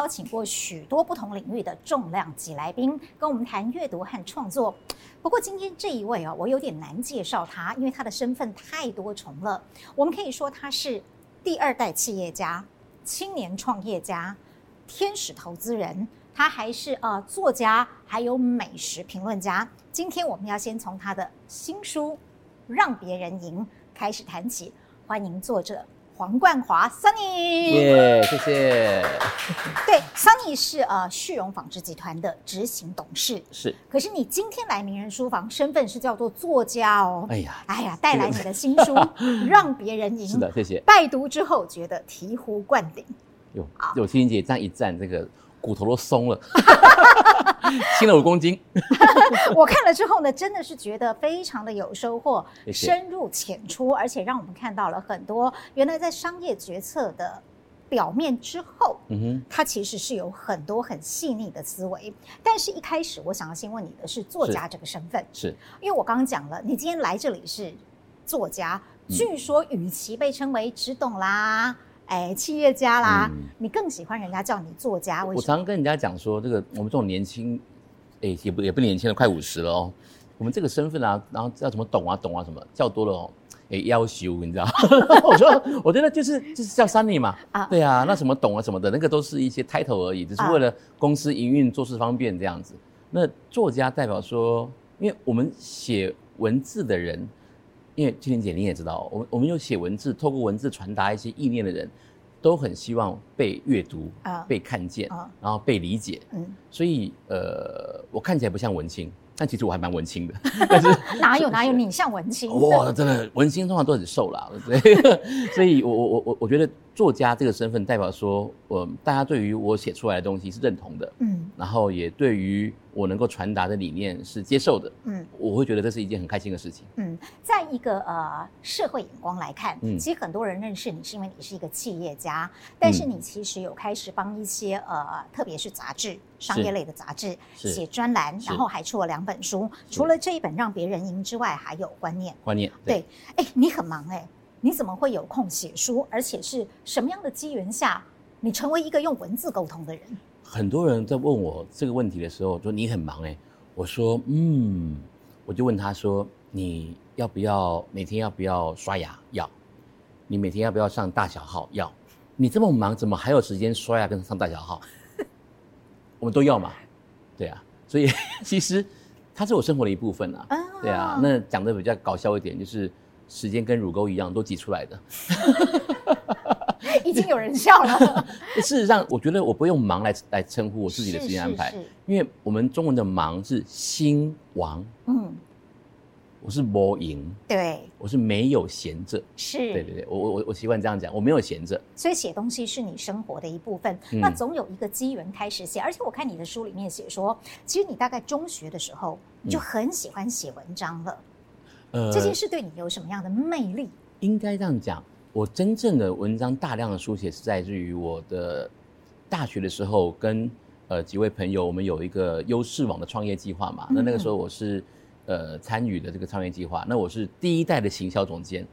邀请过许多不同领域的重量级来宾，跟我们谈阅读和创作。不过今天这一位我有点难介绍他，因为他的身份太多重了。我们可以说他是第二代企业家、青年创业家、天使投资人，他还是作家，还有美食评论家。今天我们要先从他的新书《让别人赢》开始谈起，欢迎作者黄冠华 Sunny。 谢谢。对， Sunny 是旭荣纺织集团的执行董事。是。可是你今天来名人书房，身份是叫做作家哦。哎呀，带来你的新书《让别人赢》。是的，谢谢。拜读之后觉得醍醐灌顶。有欣姐这样一站，这个骨头都松了。轻了5公斤。我看了之后呢，真的是觉得非常的有收获，深入浅出，而且让我们看到了很多原来在商业决策的表面之后，它其实是有很多很细腻的思维。但是一开始我想要先问你的是作家这个身份，是因为我刚刚讲了，你今天来这里是作家，据说与其被称为只懂啦企业家啦，你更喜欢人家叫你作家，为什么？我常跟人家讲说，这个我们这种年轻，也不年轻了，快50了哦。我们这个身份啊，然后要怎么懂啊什么，叫多了哦，要求你知道？我觉得就是叫 Sunny 嘛，对啊，那什么懂啊什么的，那个都是一些 title 而已，只是为了公司营运做事方便这样子。那作家代表说，因为我们写文字的人。因为青年姐你也知道，我们有写文字，透过文字传达一些意念的人，都很希望被阅读、被看见、然后被理解。所以我看起来不像文青，但其实我还蛮文青的。但是哪有你像文青？哇，真的文青通常都很瘦啦。所以我觉得作家这个身份代表说，大家对于我写出来的东西是认同的，然后也对于我能够传达的理念是接受的，我会觉得这是一件很开心的事情。在一个社会眼光来看，其实很多人认识你是因为你是一个企业家，但是你其实有开始帮一些特别是杂志、商业类的杂志写专栏，然后还出了2本书，除了这一本《让别人赢》之外，还有《观念》。对，你很忙你怎么会有空写书？而且是什么样的机缘下，你成为一个用文字沟通的人？很多人在问我这个问题的时候说你很忙我说我就问他说你要不要每天要不要刷牙？要。你每天要不要上大小号？要。你这么忙怎么还有时间刷牙跟上大小号？我们都要嘛，对啊，所以其实它是我生活的一部分啊，对啊。那讲的比较搞笑一点，就是时间跟乳沟一样都挤出来的。已经有人笑了。事实上，我觉得我不用忙来称呼我自己的时间安排，因为我们中文的忙是心亡。我是没赢，对，我是没有闲着，是，对，我习惯这样讲，我没有闲着。所以写东西是你生活的一部分，那总有一个机缘开始写。而且我看你的书里面写说，其实你大概中学的时候你就很喜欢写文章了。这件事对你有什么样的魅力？应该这样讲。我真正的文章大量的书写是在于我的大学的时候跟几位朋友，我们有一个优势网的创业计划嘛。那个时候我是参与的这个创业计划，那我是第一代的行销总监，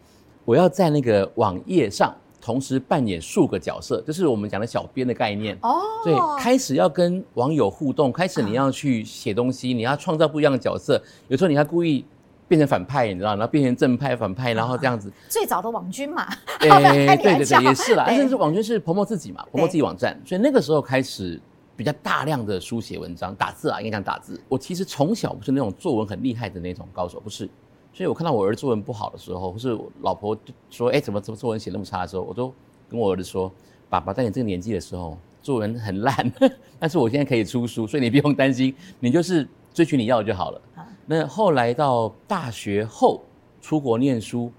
我要在那个网页上同时扮演数个角色，就是我们讲的小编的概念。对，开始要跟网友互动，开始你要去写东西，你要创造不一样的角色，有时候你要故意变成反派，你知道，然后变成正派、反派，然后这样子。最早的网军嘛，对，也是啦。但是网军是promote自己嘛，promote自己网站，所以那个时候开始比较大量的书写文章、打字啊，应该讲打字。我其实从小不是那种作文很厉害的那种高手，不是。所以我看到我儿子作文不好的时候，或是我老婆说：“怎么作文写那么差？”的时候，我都跟我儿子说：“爸爸在你这个年纪的时候，作文很烂，但是我现在可以出书，所以你不用担心，你就是追求你要就好了。”那后来到大学后出国念书，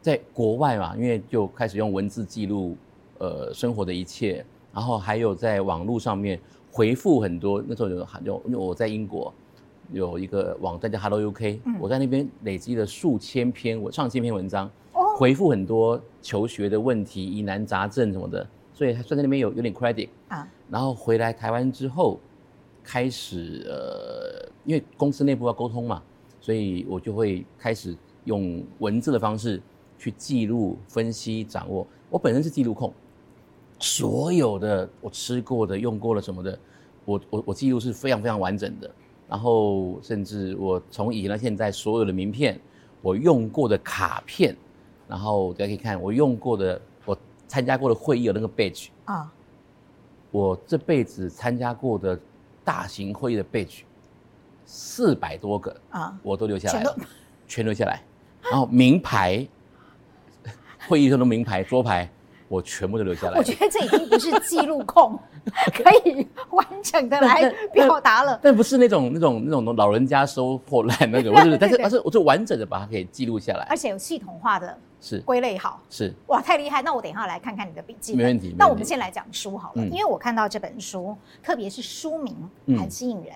在国外嘛，因为就开始用文字记录生活的一切，然后还有在网络上面回复很多。那时候因为我在英国有一个网站叫 Hello UK，我在那边累积了数千篇、上千篇文章，回复很多求学的问题、疑难杂症什么的，所以算在那边有点 credit 啊。然后回来台湾之后，开始因为公司内部要沟通嘛，所以我就会开始用文字的方式去记录、分析、掌握。我本身是记录控，所有的我吃过的、用过的什么的，我记录是非常非常完整的。然后甚至我从以前到现在所有的名片，我用过的卡片，然后大家可以看我用过的、我参加过的会议有那个 badge 啊，我这辈子参加过的大型会议的 badge 400多个啊，我都留下来了，全留下来。然后名牌，会议上的名牌、桌牌，我全部都留下来了。我觉得这已经不是记录控可以完整的来表达了。但不是那种老人家收破烂那个，我觉得，但是我就完整的把它给记录下来，而且有系统化的归类好。是哇，太厉害！那我等一下来看看你的笔记。没问题。那我们先来讲书好了，因为我看到这本书，特别是书名很吸引人，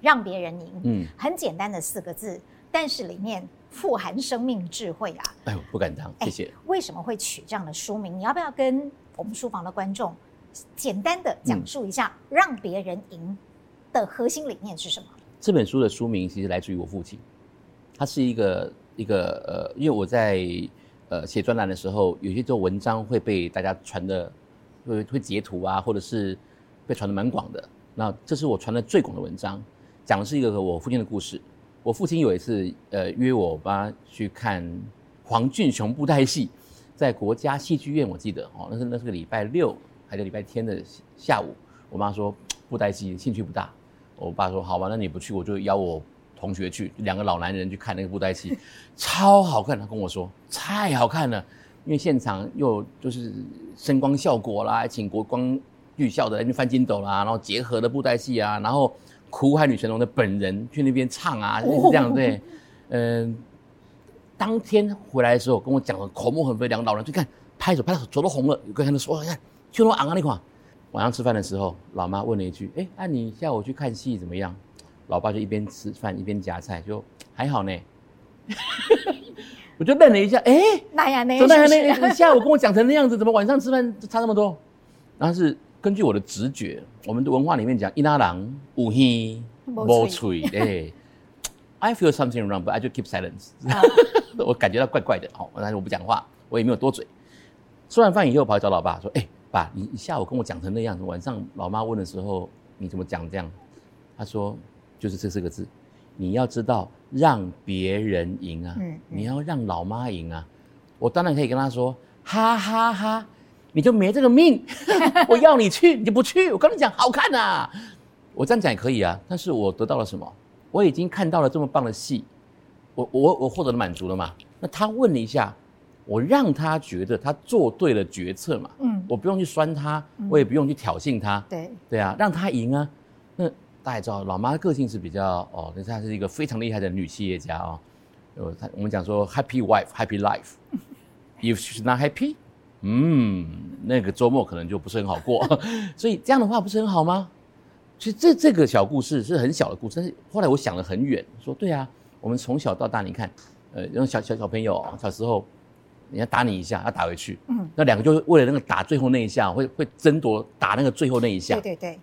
让别人赢。很简单的4个字，但是里面富含生命智慧啊！哎呦，不敢当，谢谢。为什么会取这样的书名？你要不要跟我们书房的观众简单的讲述一下“让别人赢”的核心理念是什么？这本书的书名其实来自于我父亲，他是一个因为我在写专栏的时候，有些时候文章会被大家传的会截图啊，或者是被传的蛮广的。那这是我传的最广的文章，讲的是一个我父亲的故事。我父亲有一次约我爸去看黄俊雄布袋戏，在国家戏剧院，我记得哦，那是个礼拜六还是礼拜天的下午。我妈说布袋戏兴趣不大，我爸说好吧，那你不去，我就邀我同学去，2个老男人去看那个布袋戏，超好看。他跟我说太好看了，因为现场又就是声光效果啦，请国光剧校的人去翻筋斗啦，然后结合了布袋戏啊，然后苦海女神龙的本人去那边唱啊，就是这样对。当天回来的时候跟我讲了，口沫横飞，2个老人就看拍手，手都红了。有个人说：“你看，就那昂啊那款。”晚上吃饭的时候，老妈问了一句：“那你下午去看戏怎么样？”老爸就一边吃饭一边夹菜，就还好呢。我就愣了一下，那下午跟我讲成那样子，怎么晚上吃饭就差那么多？然后是。根据我的直觉，我们的文化里面讲一拉郎无音无嘴，I feel something wrong, but I just keep silence. 我感觉到怪怪的，但是我不讲话，我也没有多嘴。吃完饭以后，跑去找老爸说：“爸，你下午跟我讲成那样子，晚上老妈问的时候，你怎么讲这样？”他说：“就是这4个字，你要知道让别人赢啊，你要让老妈赢啊。”我当然可以跟他说：“哈哈哈。”你就没这个命，我要你去你就不去，我跟你讲好看啊，我这样讲也可以啊，但是我得到了什么？我已经看到了这么棒的戏，我获得了满足了嘛。那他问了一下，我让他觉得他做对了决策嘛，我不用去酸他，我也不用去挑衅他，对啊，让他赢啊。那大家也知道老妈的个性是比较她是一个非常厉害的女企业家我们讲说 happy wife happy life if she's not happy。那个周末可能就不是很好过，所以这样的话不是很好吗？其实这个小故事是很小的故事，但是后来我想了很远，说对啊，我们从小到大，你看，那小朋友小时候，人家打你一下，要打回去，那2个就为了那个打最后那一下，会争夺打那个最后那一下。对。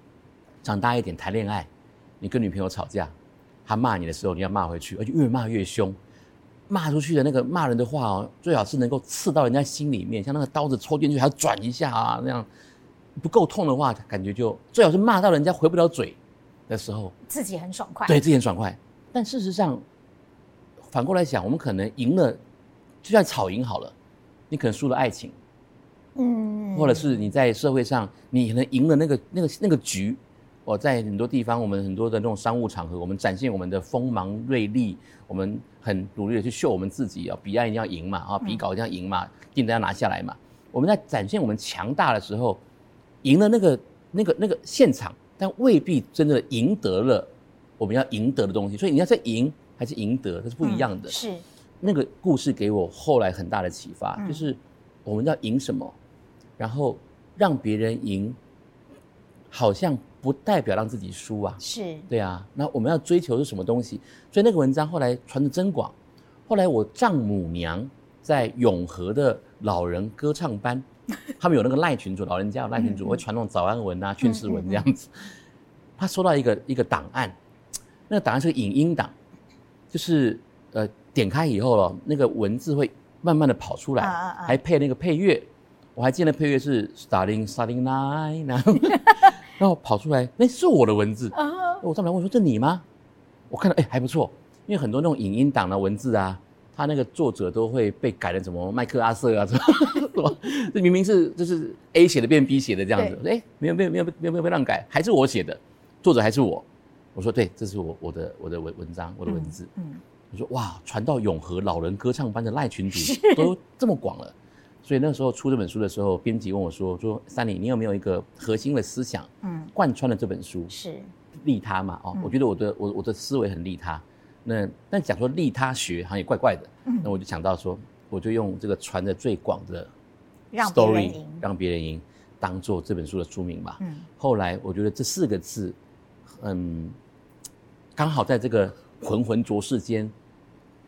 长大一点谈恋爱，你跟女朋友吵架，她骂你的时候，你要骂回去，而且越骂越凶。骂出去的那个骂人的话最好是能够刺到人家心里面，像那个刀子戳进去还要转一下啊，那样不够痛的话，感觉就最好是骂到人家回不了嘴的时候，自己很爽快，对自己很爽快。但事实上，反过来想，我们可能赢了，就算吵赢好了，你可能输了爱情，或者是你在社会上你可能赢了那个局。在很多地方，我们很多的那种商务场合，我们展现我们的锋芒锐利，我们很努力的去秀我们自己比案一定要赢嘛，比稿一定要赢嘛，订单要拿下来嘛。我们在展现我们强大的时候，赢了那个现场，但未必真的赢得了我们要赢得的东西。所以你要在赢还是赢得，这是不一样的。是那个故事给我后来很大的启发，就是我们要赢什么，然后让别人赢，好像。不代表让自己输啊，是对啊。那我们要追求是什么东西？所以那个文章后来传得真广。后来我丈母娘在永和的老人歌唱班，他们有那个赖群主，老人家有赖群主会传那种早安文啊、劝世文这样子。他收到一个档案，那个档案是个影音档，就是点开以后那个文字会慢慢的跑出来，还配那个配乐。我还记得配乐是 Starting Night， 然后跑出来那是我的文字，我上面问说这你吗？我看到还不错，因为很多那种影音档的文字啊，他那个作者都会被改的什么麦克阿瑟啊什么，这明明是就是 A 写的变 B 写的这样子，没有被乱改，还是我写的，作者还是我。我说对，这是我的文章，我的文字。我说哇，传到永和老人歌唱班的赖群组都这么广了，所以那时候出这本书的时候，编辑问我说三里，你有没有一个核心的思想，贯穿了这本书？是利他嘛？哦，我觉得我的思维很利他。那但讲说利他学好像也怪怪的，那我就想到说，我就用这个传的最广的 story 让别人赢，当做这本书的书名吧。后来我觉得这四个字，刚好在这个浑浑浊世间，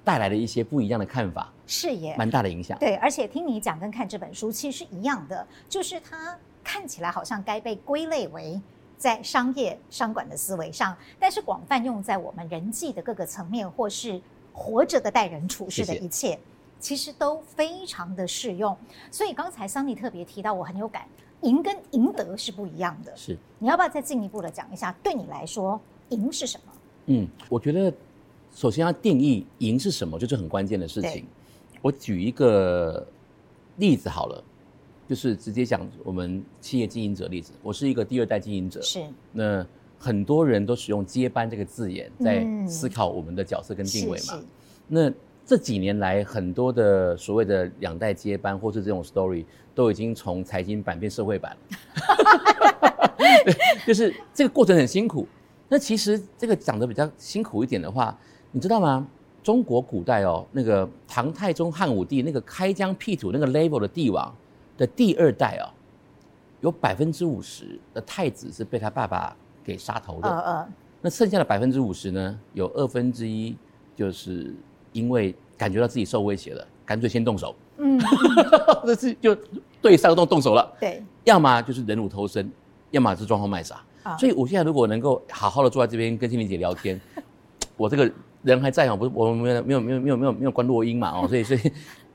带来了一些不一样的看法，是耶，蛮大的影响。对，而且听你讲跟看这本书其实是一样的，就是它看起来好像该被归类为在商业商管的思维上，但是广泛用在我们人际的各个层面，或是活着的待人处事的一切，其实都非常的适用。所以刚才桑尼特别提到，我很有感，赢跟赢得是不一样的。是，你要不要再进一步的讲一下，对你来说，赢是什么？我觉得首先要定义赢是什么，就是很关键的事情。我举一个例子好了。就是直接讲我们企业经营者例子，我是一个第二代经营者，是那很多人都使用接班这个字眼在思考我们的角色跟定位嘛。那这几年来，很多的所谓的两代接班或是这种 story 都已经从财经版变社会版了就是这个过程很辛苦。那其实这个讲得比较辛苦一点的话，你知道吗？中国古代哦，那个唐太宗汉武帝那个开疆辟土那个 level 的帝王的第二代啊，有 50% 的太子是被他爸爸给杀头的。那剩下的 50% 呢，有1/2就是因为感觉到自己受威胁了，干脆先动手。这是就对上动手了。对，要么就是忍辱偷生，要么是装疯卖傻。所以我现在如果能够好好的坐在这边跟心理姐聊天，我这个人还在啊，不是我没有关落音嘛，所以。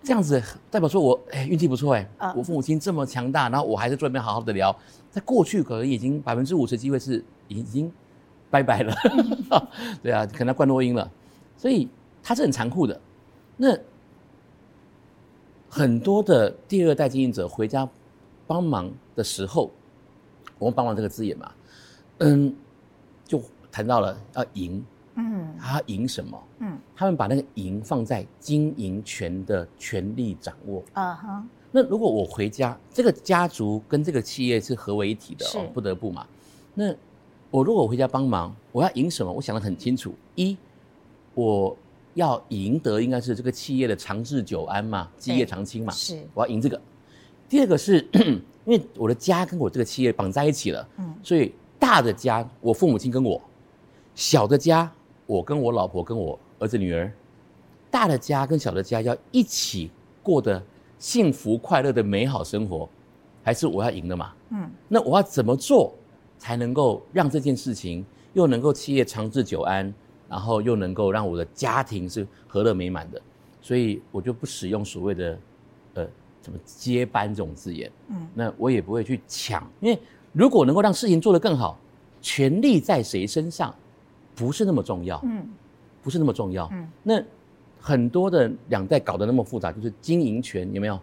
这样子代表说我运气不错我父母亲这么强大，然后我还是坐在那边好好的聊，在过去可能已经 50% 的机会是已经拜拜了对啊，可能他灌落音了，所以他是很残酷的。那很多的第二代经营者回家帮忙的时候，我们帮忙这个字眼嘛，就谈到了要赢，他赢什么？他们把那个赢放在经营权的权力掌握。那如果我回家，这个家族跟这个企业是合为一体的，不得不嘛。那我如果回家帮忙，我要赢什么？我想得很清楚。一，我要赢得应该是这个企业的长治久安嘛，基业长青嘛。是，我要赢这个。第二个是因为我的家跟我这个企业绑在一起了，所以大的家我父母亲跟我，小的家我跟我老婆跟我儿子女儿，大的家跟小的家要一起过得幸福快乐的美好生活，还是我要赢的嘛？那我要怎么做才能够让这件事情又能够企业长治久安，然后又能够让我的家庭是和乐美满的？所以我就不使用所谓的什么接班这种字眼。那我也不会去抢，因为如果能够让事情做得更好，权力在谁身上不是那么重要，不是那么重要。那很多的两代搞得那么复杂，就是经营权有没有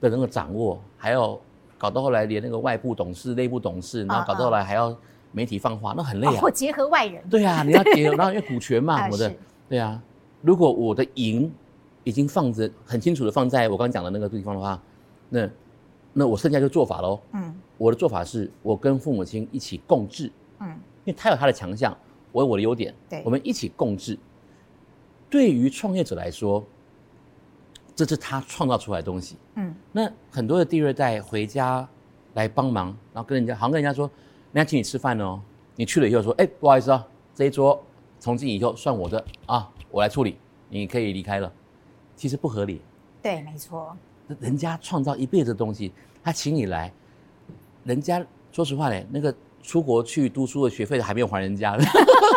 的那个掌握，还有搞到后来连那个外部董事、内部董事，然后搞到后来还要媒体放话，那很累啊。我结合外人。对啊，你要结合，然后因为股权嘛什么的。对啊，如果我的赢已经放着很清楚的放在我刚刚讲的那个地方的话，那我剩下就做法喽。我的做法是我跟父母亲一起共治。因为他有他的强项。我有我的优点，我们一起共治。对于创业者来说，这是他创造出来的东西。那很多的第二代回家来帮忙，然后跟人家好像跟人家说，人家请你吃饭哦，你去了以后说，不好意思啊，这一桌从今以后算我的啊，我来处理，你可以离开了。其实不合理。对，没错。人家创造一辈子的东西，他请你来，人家说实话嘞，那个。出国去读书的学费还没有还人家，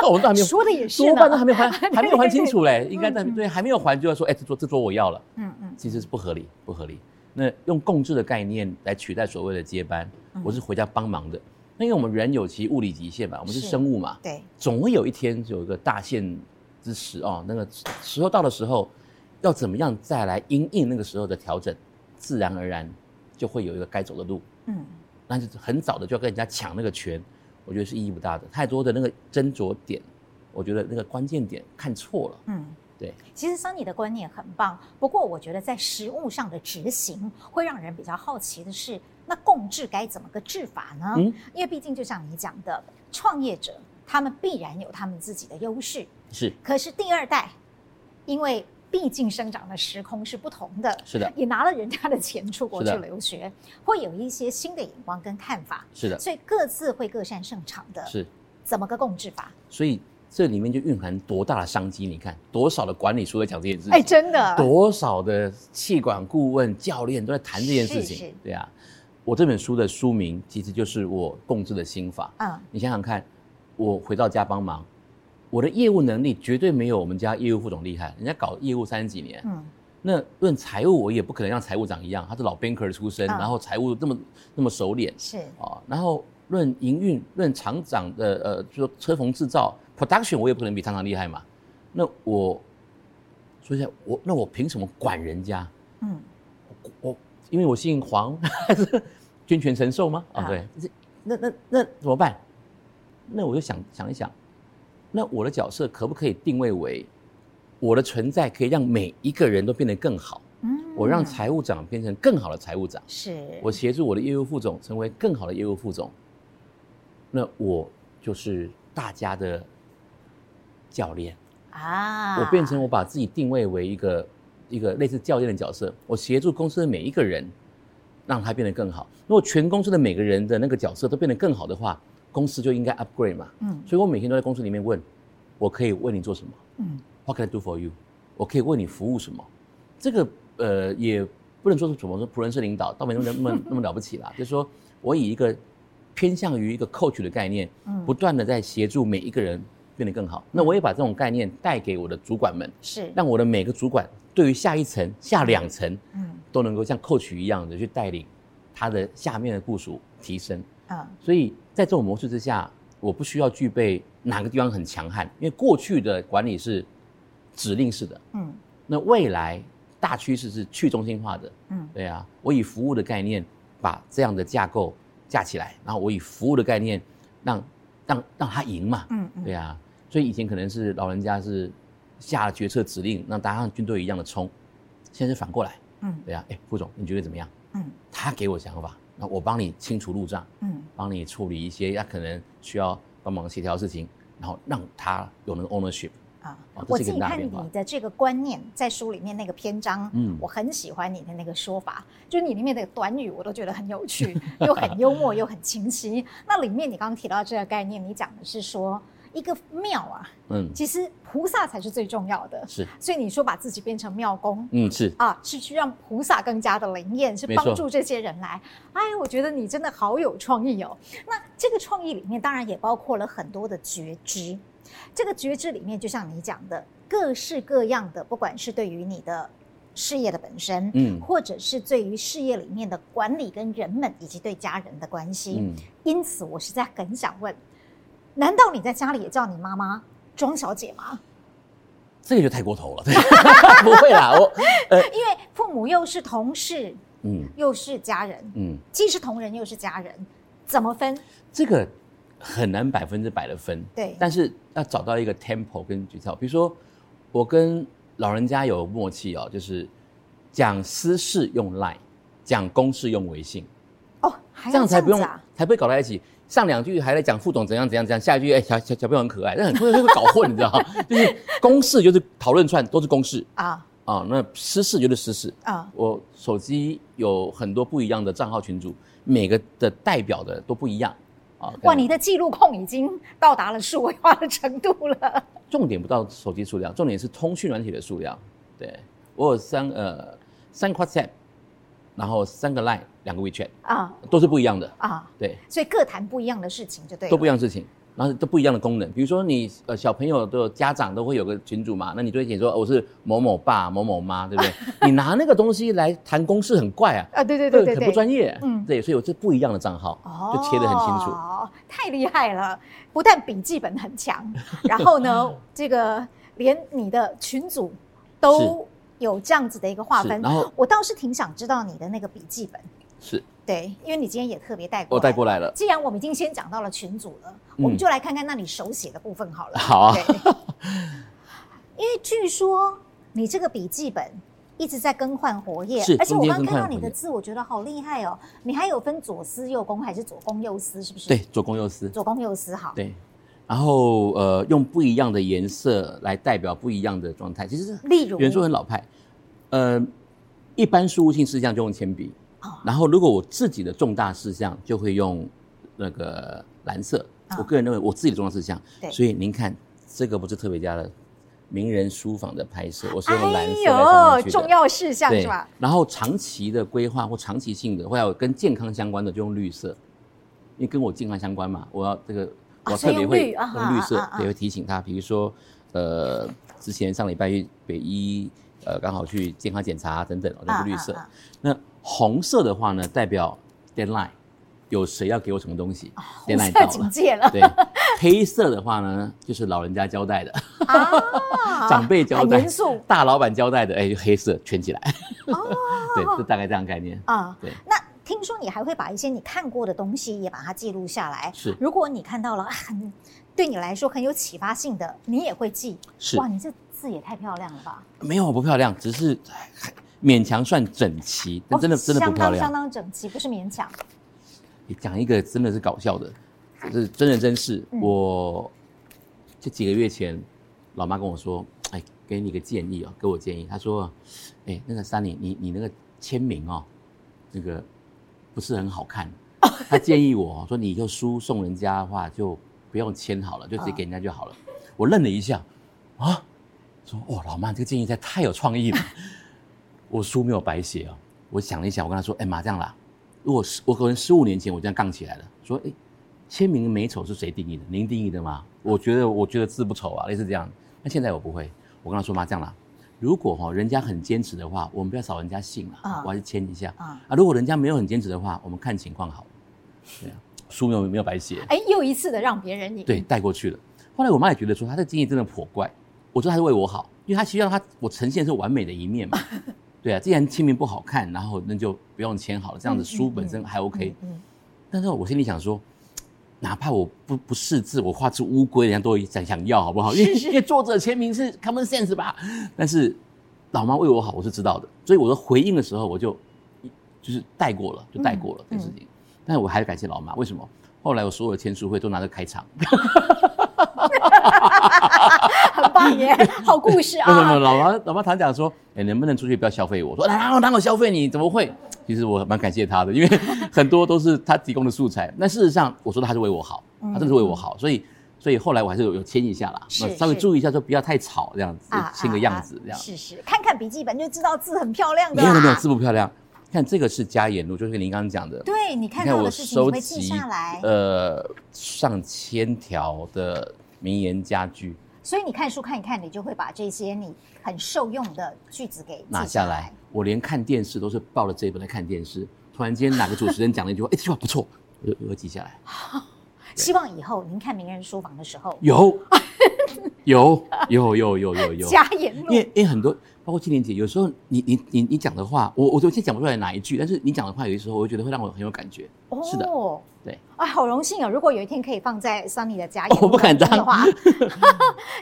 我们都还没有说的也是，多半都还没还，还没有还清楚嘞，应该在对还没有还就要说，这桌我要了，其实是不合理，不合理。那用共治的概念来取代所谓的接班，我是回家帮忙的。那因为我们人有其物理极限嘛，我们是生物嘛，对，总会有一天有一个大限之时哦，那个时候到的时候，要怎么样再来因应那个时候的调整，自然而然就会有一个该走的路。嗯，但是很早的就要跟人家抢那个权，我觉得是意义不大的。太多的那个斟酌点，我觉得那个关键点看错了。嗯。对，其实Sunny的观念很棒，不过我觉得在实务上的执行会让人比较好奇的是，那共治该怎么个治法呢？因为毕竟就像你讲的，创业者他们必然有他们自己的优势，是。可是第二代，因为毕竟生长的时空是不同的，是的，也拿了人家的钱出国去留学，会有一些新的眼光跟看法，是的，所以各自会各擅胜场的，是。怎么个共治法？所以。这里面就蕴含多大的商机？你看，多少的管理书在讲这件事情，哎，真的，多少的企管顾问、教练都在谈这件事情，是对啊。我这本书的书名其实就是我共治的心法。嗯，你想想看，我回到家帮忙，我的业务能力绝对没有我们家业务副总厉害，人家搞业务30几年，嗯，那论财务我也不可能像财务长一样，他是老 banker 出身，然后财务那么熟练，是啊，然后论营运、论厂长的就说车缝制造。production 我也不可能比厂长厉害嘛，那我说一下，那我凭什么管人家？嗯，我因为我姓黄，还是君权神授吗？啊，对，那怎么办？那我就想一想，那我的角色可不可以定位为我的存在可以让每一个人都变得更好？嗯，我让财务长变成更好的财务长，是我协助我的业务副总成为更好的业务副总，那我就是大家的。教练啊，我变成我把自己定位为一个类似教练的角色，我协助公司的每一个人，让他变得更好。如果全公司的每个人的那个角色都变得更好的话，公司就应该 upgrade 嘛。嗯，所以我每天都在公司里面问，我可以为你做什么？嗯 ，What can I do for you？ 我可以为你服务什么？这个也不能说是什么仆人式领导，倒没那么了不起啦。就是说我以一个偏向于一个 coach 的概念，不断的在协助每一个人。变得更好，那我也把这种概念带给我的主管们，是让我的每个主管对于下一层、下2层，都能够像coach一样的去带领他的下面的部属提升。所以在这种模式之下，我不需要具备哪个地方很强悍，因为过去的管理是指令式的，那未来大趋势是去中心化的，对啊，我以服务的概念把这样的架构架起来，然后我以服务的概念让他赢嘛，对啊。所以以前可能是老人家是下了决策指令，让大家像军队一样的冲，现在是反过来，对啊，副总你觉得怎么样？他给我想法，那我帮你清除路障，帮你处理一些他可能需要帮忙协调的事情，然后让他有那个 ownership。我自己看你的这个观念，在书里面那个篇章，我很喜欢你的那个说法，就是你里面的短语我都觉得很有趣，又很幽默，又很清晰。那里面你刚刚提到这个概念，你讲的是说一个庙啊，其实菩萨才是最重要的，是。所以你说把自己变成庙公，是啊，是去让菩萨更加的灵验，是帮助这些人来。哎，我觉得你真的好有创意哦。那这个创意里面当然也包括了很多的觉知。这个觉知里面，就像你讲的，各式各样的，不管是对于你的事业的本身，或者是对于事业里面的管理跟人们，以及对家人的关系。因此，我实在很想问：难道你在家里也叫你妈妈庄小姐吗？这个就太过头了，不会啦，因为父母又是同事，又是家人，既是同仁又是家人，怎么分？这个。很难100%的分，对，但是要找到一个 tempo 跟诀窍。比如说，我跟老人家有默契哦，就是讲私事用 LINE， 讲公事用微信。哦，还要这样子啊？这样才不会搞在一起。上2句还在讲副总怎样怎样怎样，下一句小朋友很可爱，但很多人会搞混，你知道吗？就是公事就是讨论串都是公事啊。那私事就是私事啊。我手机有很多不一样的账号群组，每个的代表的都不一样。哇，你的记录控已经到达了数位化的程度了。重点不到手机数量，重点是通讯软体的数量。对，我有3 WhatsApp， 然后3个 Line， 2个 WeChat， 都是不一样的。对，所以各谈不一样的事情就对了。都不一样的事情。然后都不一样的功能。比如说你小朋友的家长都会有个群组嘛，那你就会写说、哦、我是某某爸某某妈，对不对？你拿那个东西来谈公事很怪啊，啊对对对对，很不专业，嗯，对，所以我这不一样的账号、哦、就切得很清楚。太厉害了，不但笔记本很强，然后呢，这个连你的群组都有这样子的一个划分。然后我倒是挺想知道你的那个笔记本。是，对，因为你今天也特别带过来，我带过来了。既然我们已经先讲到了群组了，我们就来看看那你手写的部分好了。好啊，因为据说你这个笔记本一直在更换活页，而且我刚看到你的字，我觉得好厉害哦。你还有分左思右攻还是左攻右思，是不是？对，左攻右思。左攻右思，好。对。然后用不一样的颜色来代表不一样的状态，其实例如原著很老派，一般事务性事项就用铅笔。然后如果我自己的重大事项就会用那个蓝色、哦、我个人认为我自己的重大事项，所以您看这个不是特别家的名人书房的拍摄，我是用蓝色来放进去的、哎、重要事项是吧？然后长期的规划或长期性的或者跟健康相关的就用绿色，因为跟我健康相关嘛，我要这个我特别会用绿色，也会提醒他，比如说之前上礼拜去北医刚好去健康检查等等，那个绿色。那红色的话呢，代表 deadline， 有谁要给我什么东西、哦、，deadline 到了，警戒了。对，黑色的话呢，就是老人家交代的，啊、长辈交代，大老板交代的，哎、欸，黑色圈起来。哦，对，这大概这样概念啊、嗯。对，那听说你还会把一些你看过的东西也把它记录下来。是，如果你看到了很对你来说很有启发性的，你也会记。是，哇，你这字也太漂亮了吧？没有，不漂亮，只是。勉强算整齐，但真的、哦、真的不漂亮，相当整齐，不是勉强。你讲一个真的是搞笑的，是真人真事。我就几个月前，老妈跟我说：“哎，给你一个建议哦，给我建议。”她说：“哎，那个Sunny，你那个签名哦，那个不是很好看。”她建议我说：“你以后书送人家的话，就不用签好了，就直接给人家就好了。”我愣了一下，啊，说：“哦，老妈，这个建议实在太有创意了。”我书没有白写哦，我想了一想，我跟他说：“哎妈，这样啦，如果我可能15年前我这样杠起来了，说哎，签名美丑是谁定义的？您定义的吗？我觉得字不丑啊，类似这样。那现在我不会，我跟他说妈，这样啦，如果哈、哦、人家很坚持的话，我们不要扫人家兴了、啊，我还是签一下啊。如果人家没有很坚持的话，我们看情况好。对啊，书没有白写，哎，又一次的让别人赢，对，带过去了。后来我妈也觉得说，她的经验真的颇怪，我觉得她是为我好，因为她希望我呈现是完美的一面嘛。”对啊，既然签名不好看，然后那就不用签好了，这样子书本身还 OK。但是我心里想说，哪怕我不识字，我画只乌龟，人家都想要，好不好？因为作者签名是 common sense 吧。但是老妈为我好，我是知道的，所以我的回应的时候，我就是带过了这件事情。但是我还是感谢老妈，为什么？后来我所有的签书会都拿着开场。很棒耶，好故事啊！老妈常讲说，哎，能不能出去不要消费我？说哪有消费你？怎么会？其实我蛮感谢他的，因为很多都是他提供的素材。那事实上，我说他是为我好，他真的是为我好，所以后来我还是有签一下啦，稍微注意一下，说不要太吵这样子，签个样子这样。是，看看笔记本就知道字很漂亮的啦。没有，字不漂亮。看这个是加眼路，就是您刚刚讲的。对，你看到的事情你会记下来。上千条的名言佳句。所以你看书看一看，你就会把这些你很受用的句子给拿下来。我连看电视都是抱着这一本来看电视，突然间哪个主持人讲了一句话，哎，这句话不错，我会记下来。希望以后您看名人书房的时候，有加言论，因为很多包括青莲姐，有时候你讲的话，我就先讲不出来哪一句，但是你讲的话，有的时候我觉得会让我很有感觉。哦，是的，对。啊，好荣幸哦！如果有一天可以放在 Sunny 的家，我不敢当的话，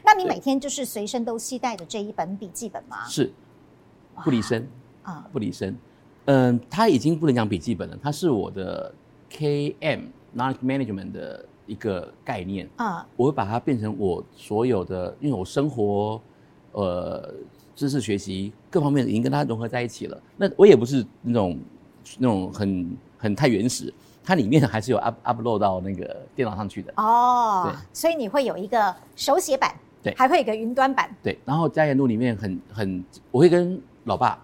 那你每天就是随身都携带着这一本笔记本吗？是，不离身啊，不离身。它已经不能讲笔记本了，它是我的 KM Knowledge Management 的一个概念啊。我会把它变成我所有的，因为我生活知识学习各方面已经跟它融合在一起了。那我也不是那种很太原始。它里面还是有 upload 到那个电脑上去的哦，所以你会有一个手写版，对，还会有一个云端版，对。然后加言录里面我会跟老爸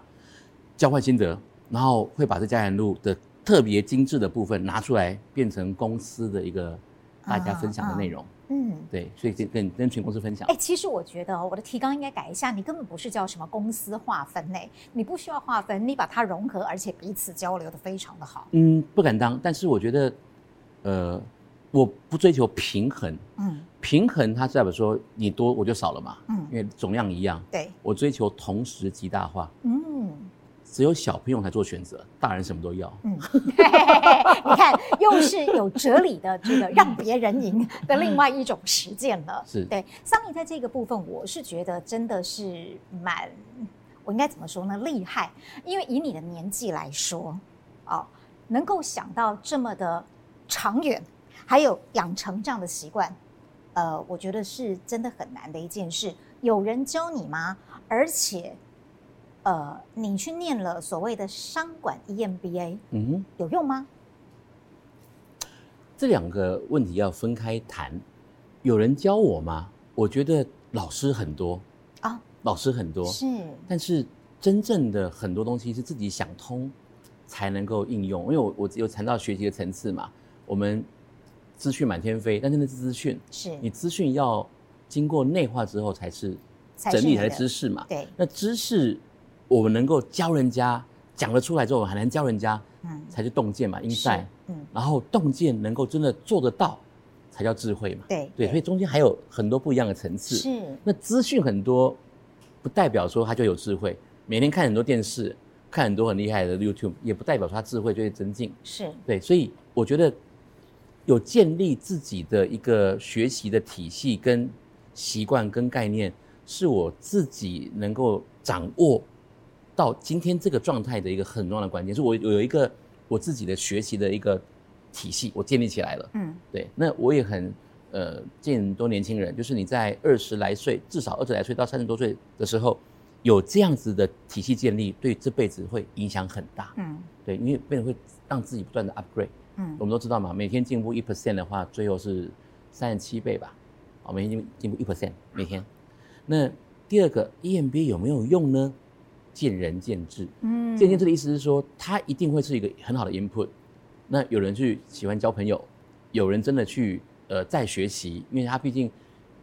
交换心得，然后会把这加言录的特别精致的部分拿出来，变成公司的一个大家分享的内容。嗯，对，所以就跟全公司分享。哎，其实我觉得我的提纲应该改一下，你根本不是叫什么公司划分嘞，你不需要划分，你把它融合，而且彼此交流的非常的好。嗯，不敢当，但是我觉得，我不追求平衡。嗯，平衡它代表说你多我就少了嘛。嗯，因为总量一样。对，我追求同时极大化。嗯。只有小朋友才做选择，大人什么都要。嗯，你看，又是有哲理的这个让别人赢的另外一种实践了。是，对。Sunny在这个部分，我是觉得真的是蛮，我应该怎么说呢？厉害，因为以你的年纪来说，哦，能够想到这么的长远，还有养成这样的习惯，我觉得是真的很难的一件事。有人教你吗？而且。你去念了所谓的商管 EMBA， 嗯，有用吗？这两个问题要分开谈。有人教我吗？我觉得老师很多啊，老师很多是，但是真正的很多东西是自己想通才能够应用。因为我有谈到学习的层次嘛，我们资讯满天飞，但是那是资讯，是你资讯要经过内化之后才是整理才是知识嘛。对，那知识。我们能够教人家讲了出来之后，我们还能教人家，嗯，才是洞见嘛 ，insight， 嗯，然后洞见能够真的做得到，才叫智慧嘛，对，所以中间还有很多不一样的层次。是，那资讯很多，不代表说他就有智慧。每天看很多电视，看很多很厉害的 YouTube， 也不代表说他智慧就会增进。是，对，所以我觉得有建立自己的一个学习的体系、跟习惯、跟概念，是我自己能够掌握。到今天这个状态的一个很重要的关键，是我有一个我自己的学习的一个体系，我建立起来了。嗯，对。那我也很建议很多年轻人，就是你在20来岁，至少20来岁到30多岁的时候，有这样子的体系建立，对这辈子会影响很大。嗯，对，因为变成会让自己不断的 upgrade。嗯，我们都知道嘛，每天进步1% 的话，最后是37倍吧。哦，每天进步1%，每天。那第二个 EMBA 有没有用呢？见仁见智，嗯，见仁见智的意思是说，它一定会是一个很好的 input。那有人去喜欢交朋友，有人真的去在学习，因为它毕竟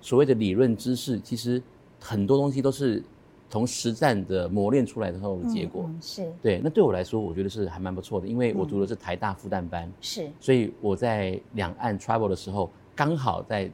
所谓的理论知识，其实很多东西都是从实战的磨练出来之后的结果。嗯，是，对。那对我来说，我觉得是还蛮不错的，因为我读的是台大复旦班，是，所以我在两岸 travel 的时候，刚好在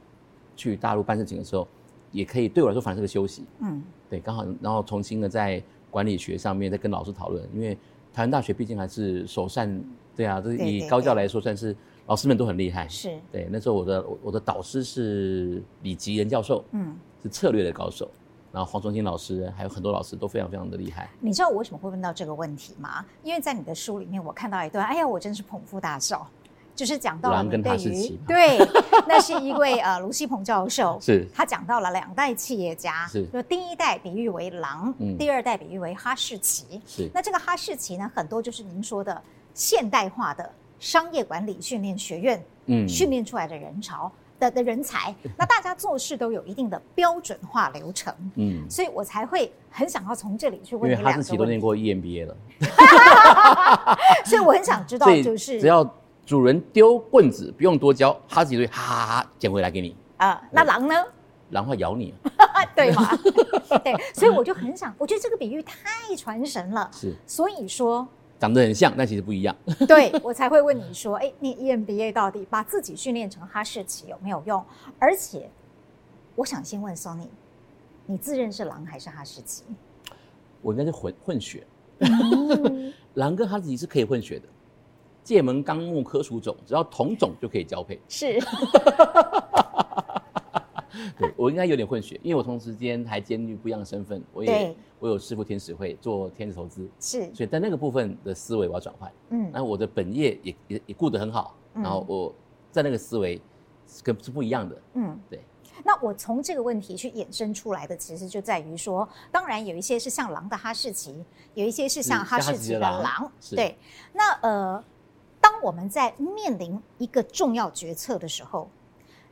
去大陆办事情的时候，也可以对我来说反而是个休息。嗯，对，刚好，然后重新的在。管理学上面在跟老师讨论，因为台湾大学毕竟还是首善，对啊，就是以高教来说，算是老师们都很厉害。是，对，那时候我的导师是李吉仁教授，嗯，是策略的高手，然后黄崇新老师还有很多老师都非常非常的厉害。你知道我为什么会问到这个问题吗？因为在你的书里面我看到一段，哎呀，我真是捧腹大笑。就是讲到了你对于对，那是一位卢锡鹏教授，是他讲到了2代企业家，是就第1代比喻为狼，嗯，第2代比喻为哈士奇，是那这个哈士奇呢，很多就是您说的现代化的商业管理训练学院，嗯，训练出来的人潮的人才，那大家做事都有一定的标准化流程，嗯，所以我才会很想要从这里去问你两个问题，因为哈士奇都念过 EMBA 了，所以我很想知道，就是只要。主人丢棍子不用多教，他自己会哈哈哈捡回来给你啊。那狼呢？狼会咬你，对吗？对，所以我就很想，我觉得这个比喻太传神了。是，所以说长得很像，但其实不一样。对，我才会问你说，哎，你 EMBA 到底把自己训练成哈士奇有没有用？而且，我想先问 Sunny， 你自认是狼还是哈士奇？我应该是混血，狼跟哈士奇是可以混血的。界门纲目科属种，只要同种就可以交配。是，对我应该有点混血，因为我同时间还兼具不一样的身份。我有师傅天使会做天使投资，是，所以在那个部分的思维我要转换。嗯，那我的本业也顾得很好，嗯，然后我在那个思维跟是不一样的。嗯，对。那我从这个问题去衍生出来的，其实就在于说，当然有一些是像狼的哈士奇，有一些是像哈士奇的狼。对，那当我们在面临一个重要决策的时候，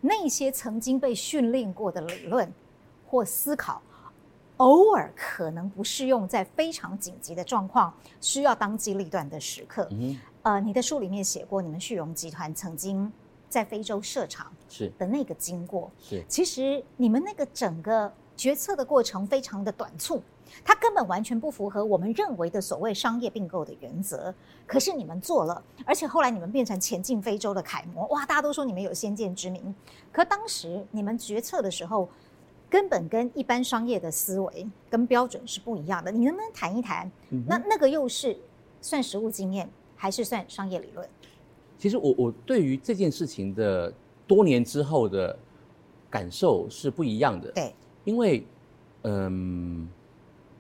那些曾经被训练过的理论或思考，偶尔可能不适用在非常紧急的状况，需要当机立断的时刻。你的书里面写过，你们旭荣集团曾经在非洲设厂的那个经过，是其实你们那个整个决策的过程非常的短促，它根本完全不符合我们认为的所谓商业并购的原则。可是你们做了，而且后来你们变成前进非洲的楷模，哇，大家都说你们有先见之明。可当时你们决策的时候，根本跟一般商业的思维跟标准是不一样的。你能不能谈一谈？那个又是算实务经验，还是算商业理论？其实我对于这件事情的多年之后的感受是不一样的。对，因为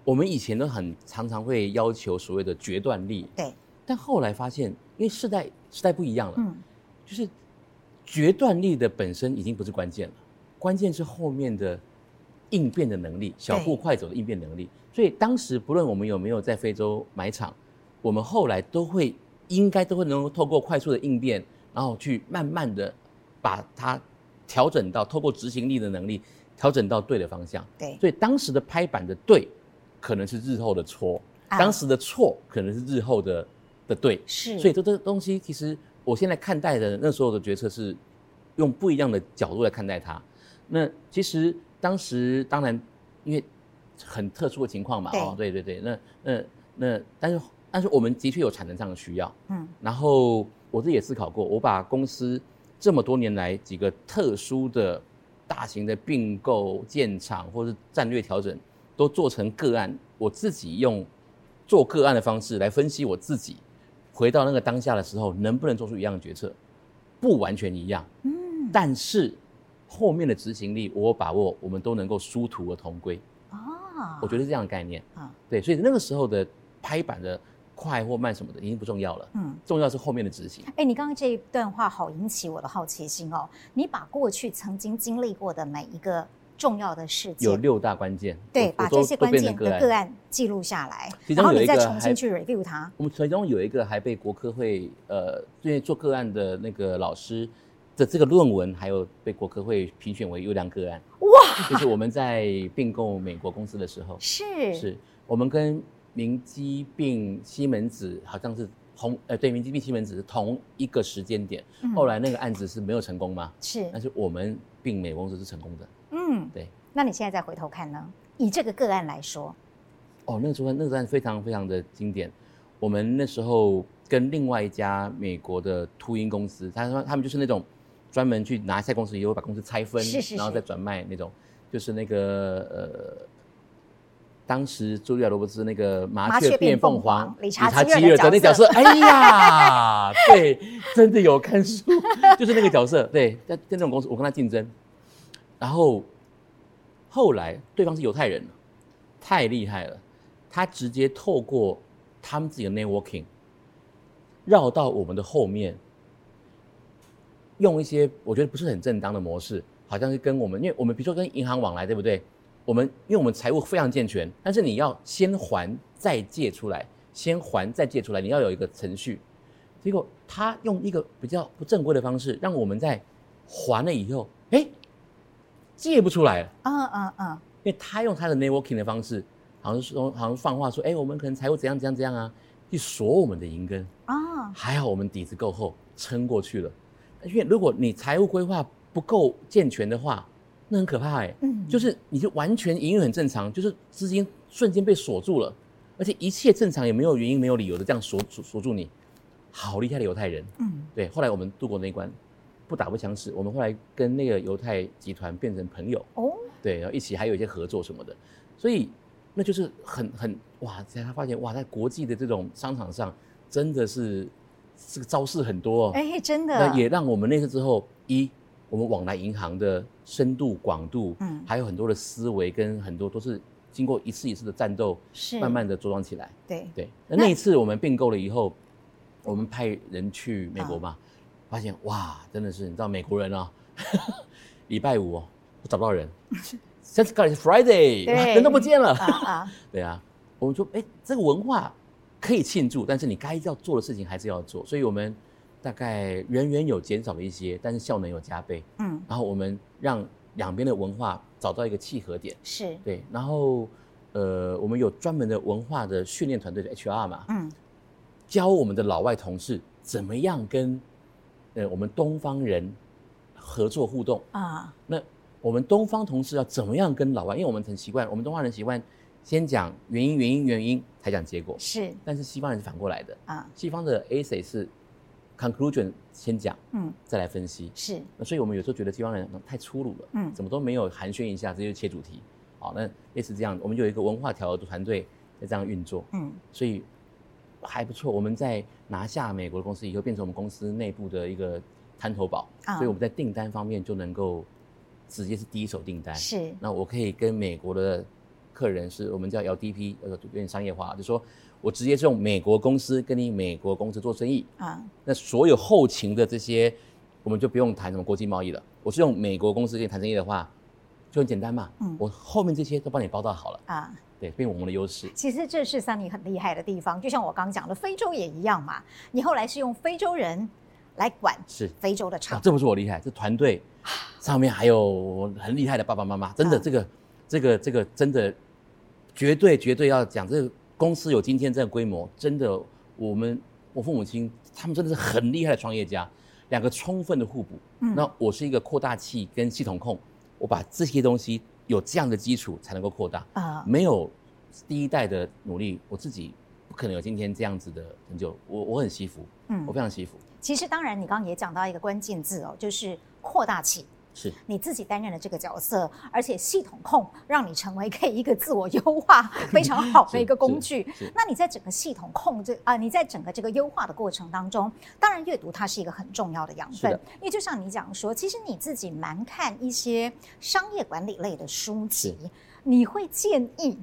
我们以前都很常会要求所谓的决断力。对，但后来发现，因为时代不一样了，就是决断力的本身已经不是关键了，关键是后面的应变的能力，小步快走的应变能力。所以当时不论我们有没有在非洲买厂，我们后来都会能够透过快速的应变，然后去慢慢的把它调整到透过执行力的能力调整到对的方向。对，所以当时的拍板的对可能是日后的错，当时的错可能是日后的对。是，所以这东西其实我现在看待的那时候的决策是用不一样的角度来看待它。那其实当时当然因为很特殊的情况嘛，对、哦、对对对，那但是我们的确有产能上的需要，然后我自己也思考过，我把公司这么多年来几个特殊的大型的并购、建厂或是战略调整都做成个案，我自己用做个案的方式来分析我自己回到那个当下的时候能不能做出一样的决策。不完全一样，但是后面的执行力我有把握，我们都能够殊途而同归。我觉得是这样的概念。对，所以那个时候的拍板的快或慢什么的已经不重要了，重要是后面的执行。你刚刚这一段话好引起我的好奇心哦。你把过去曾经经历过的每一个重要的事件，有6大关键，对，把这些关键的个案记录下来，然后你再重新去 review 它。我们其中有一个还被国科会因为做个案的那个老师的这个论文，还有被国科会评选为优良个案。哇！就是我们在并购美国公司的时候，是我们跟明基并西门子好像是对，明基并西门子是同一个时间点，后来那个案子是没有成功嘛，是，但是我们并美国公司是成功的，对。那你现在再回头看呢？以这个个案来说，那个案非常非常的经典。我们那时候跟另外一家美国的秃鹰公司，他们就是那种专门去拿下公司以后把公司拆分，是然后再转卖那种，就是那个当时茱莉亚·罗伯兹那个麻雀变凤凰，理查基尔的那角色，哎呀，对，真的有看书，就是那个角色，对，在那种公司，我跟他竞争，然后后来对方是犹太人，太厉害了，他直接透过他们自己的 networking 绕到我们的后面，用一些我觉得不是很正当的模式，好像是跟我们，因为我们比如说跟银行往来，对不对？因为我们财务非常健全，但是你要先还再借出来，你要有一个程序。结果他用一个比较不正规的方式，让我们在还了以后，借不出来了。因为他用他的 networking 的方式，好像放话说，我们可能财务怎样怎样怎样啊，去锁我们的银根。还好我们底子够厚，撑过去了。因为如果你财务规划不够健全的话，那很可怕就是你就完全营运很正常，就是资金瞬间被锁住了，而且一切正常也没有原因没有理由的这样锁住你，好厉害的犹太人。对，后来我们度过那一关，不打不相识，我们后来跟那个犹太集团变成朋友，对，然后一起还有一些合作什么的，所以那就是很哇，才发现哇，在国际的这种商场上真的是这个招式很多真的。那也让我们那次之后我们往来银行的深度、广度，还有很多的思维跟很多都是经过一次一次的战斗，慢慢的茁壮起来。对，那一次我们并购了以后，我们派人去美国嘛，发现哇，真的是你知道美国人啊，礼拜五我找不到人，下次告诉你 Friday 人都不见了。对啊，我们说这个文化可以庆祝，但是你该要做的事情还是要做，所以我们大概人员有减少了一些，但是效能有加倍。然后我们让两边的文化找到一个契合点。是，对。然后我们有专门的文化的训练团队的 HR 嘛，教我们的老外同事怎么样跟我们东方人合作互动啊。那我们东方同事要怎么样跟老外？因为我们很习惯，我们东方人习惯先讲原因才讲结果。是，但是西方人是反过来的啊。西方的 essay 是 conclusion 先讲，再来分析。是，那所以我们有时候觉得西方人太粗鲁了，怎么都没有寒暄一下，直接切主题。好，那类似这样，我们就有一个文化调和团队在这样运作。所以还不错。我们在拿下美国的公司以后，变成我们公司内部的一个滩头堡，所以我们在订单方面就能够。直接是第一手订单，是。那我可以跟美国的客人是我们叫 LDP， 有点商业化，就说我直接是用美国公司跟你美国公司做生意啊。那所有后勤的这些，我们就不用谈什么国际贸易了。我是用美国公司跟你谈生意的话，就很简单嘛。我后面这些都帮你包到好了啊。对，变我们的优势。其实这是Sunny很厉害的地方，就像我刚讲的，非洲也一样嘛。你后来是用非洲人来管非洲的厂，这不是我厉害，这团队。上面还有很厉害的爸爸妈妈，真的，这个真的，绝对要讲，这个公司有今天这个规模，真的，我父母亲他们真的是很厉害的创业家，两个充分的互补。那我是一个扩大器跟系统控，我把这些东西有这样的基础才能够扩大啊。没有第一代的努力，我自己不可能有今天这样子的成就。我很惜福，我非常惜福。其实当然，你刚刚也讲到一个关键字哦，就是扩大器。是你自己担任了这个角色，而且系统控让你成为可以一个自我优化非常好的一个工具。那你在整个系统控制你在整个这个优化的过程当中，当然阅读它是一个很重要的养分，因为就像你讲说，其实你自己蛮看一些商业管理类的书籍，你会建议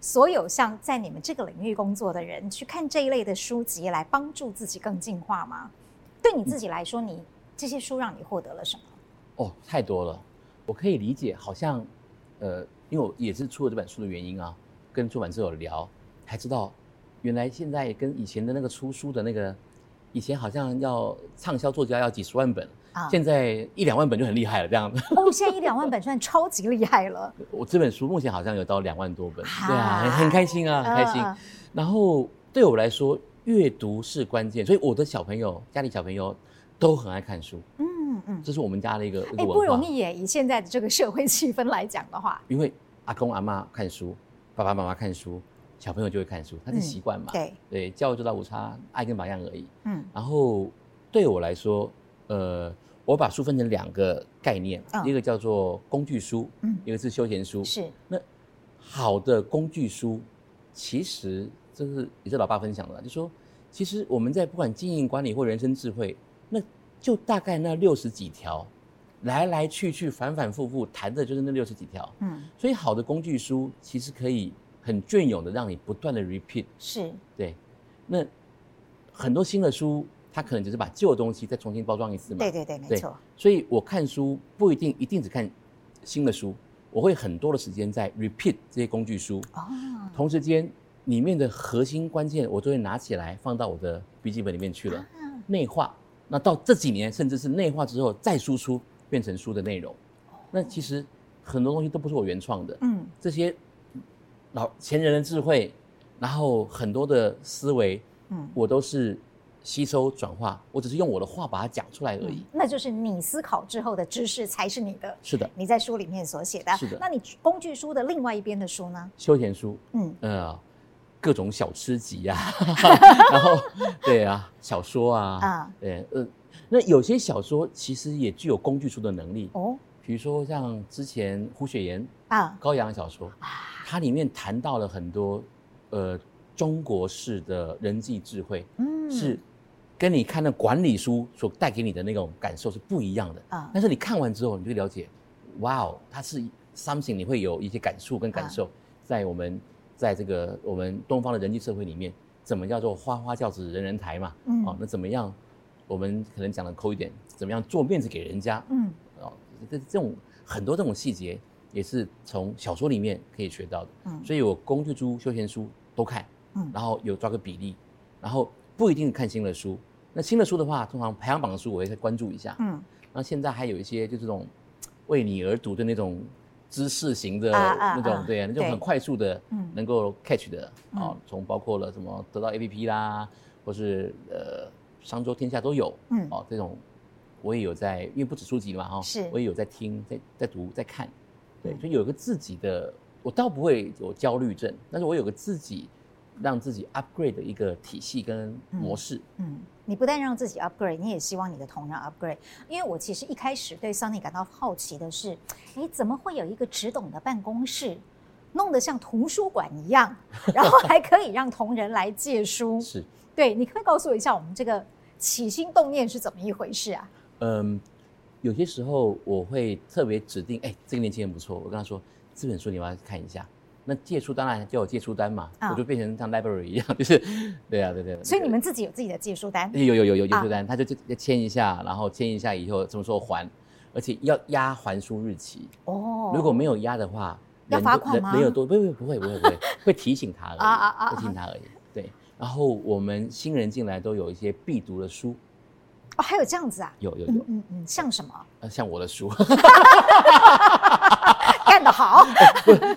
所有像在你们这个领域工作的人去看这一类的书籍来帮助自己更进化吗？对你自己来说，你这些书让你获得了什么？哦，太多了，我可以理解，好像，因为我也是出了这本书的原因啊，跟出版社有聊，才知道，原来现在跟以前的那个出书的那个，以前好像要畅销作家要几十万本，现在1-2万本就很厉害了，这样子。哦，现在1-2万本算超级厉害了。我这本书目前好像有到2万多本，对啊，很开心啊，很开心。然后对我来说，阅读是关键，所以我的小朋友，家里小朋友都很爱看书。这是我们家的一个文化，不容易耶。以现在的这个社会气氛来讲的话，因为阿公阿嬷看书，爸爸妈妈看书，小朋友就会看书，他是习惯嘛。对，教育做到无差，爱跟榜样而已。然后对我来说，我把书分成2个概念，一个叫做工具书，一个是休闲书。是，那好的工具书，其实这是也是老爸分享的，就说其实我们在不管经营管理或人生智慧，那就大概那60几条，来来去反反复复谈的就是那60几条。所以好的工具书其实可以很隽永的让你不断的 repeat。是，对。那很多新的书，它可能只是把旧的东西再重新包装一次嘛。对，没错。所以我看书不一定只看新的书，我会很多的时间在 repeat 这些工具书。同时间里面的核心关键，我都会拿起来放到我的笔记本里面去了，内化。那到这几年，甚至是内化之后再输出，变成书的内容。那其实很多东西都不是我原创的，这些老前人的智慧，然后很多的思维，我都是吸收转化，我只是用我的话把它讲出来而已。那就是你思考之后的知识才是你的。是的，你在书里面所写的。是的。那你工具书的另外一边的书呢？休闲书，各种小吃集啊然后对啊，小说啊，对，那有些小说其实也具有工具书的能力哦，比如说像之前胡雪岩高阳小说，它里面谈到了很多中国式的人际智慧，是跟你看的管理书所带给你的那种感受是不一样的啊。但是你看完之后，你就了解，哇哦，它是 something， 你会有一些感触跟感受，在我们。在这个我们东方的人际社会里面，怎么叫做花花轿子人人抬嘛？那怎么样？我们可能讲的抠一点，怎么样做面子给人家？这种很多这种细节也是从小说里面可以学到的。所以我工具书、休闲书都看，然后有抓个比例，然后不一定看新的书。那新的书的话，通常排行榜的书我会再关注一下。那现在还有一些就这种为你而读的那种。知识型的那种，对，那种很快速的，能够 catch 的，从包括了什么得到 APP 啦，或是商周天下都有，这种我也有在，因为不止书籍嘛哈，是，我也有在听，在读，在看，对，所以有一个自己的，我倒不会有焦虑症，但是我有个自己让自己 upgrade 的一个体系跟模式。嗯，你不但让自己 upgrade， 你也希望你的同仁 upgrade。因为我其实一开始对 Sunny 感到好奇的是，你怎么会有一个只懂的办公室，弄得像图书馆一样，然后还可以让同仁来借书？是，对，你可不可以告诉我一下，我们这个起心动念是怎么一回事啊？嗯，有些时候我会特别指定，这个年轻人不错，我跟他说这本书你要看一下。那借书当然叫我借书单嘛，我就变成像 library 一样，就是，对啊，对对。所以你们自己有自己的借书单？有借书单，他就签一下，然后签一下以后什么时候还，而且要押还书日期。哦。如果没有押的话，要罚款吗？没有多，不会，会提醒他而已，会提醒他而已。对。然后我们新人进来都有一些必读的书。哦，还有这样子啊？有。嗯，像什么？像我的书。干得好。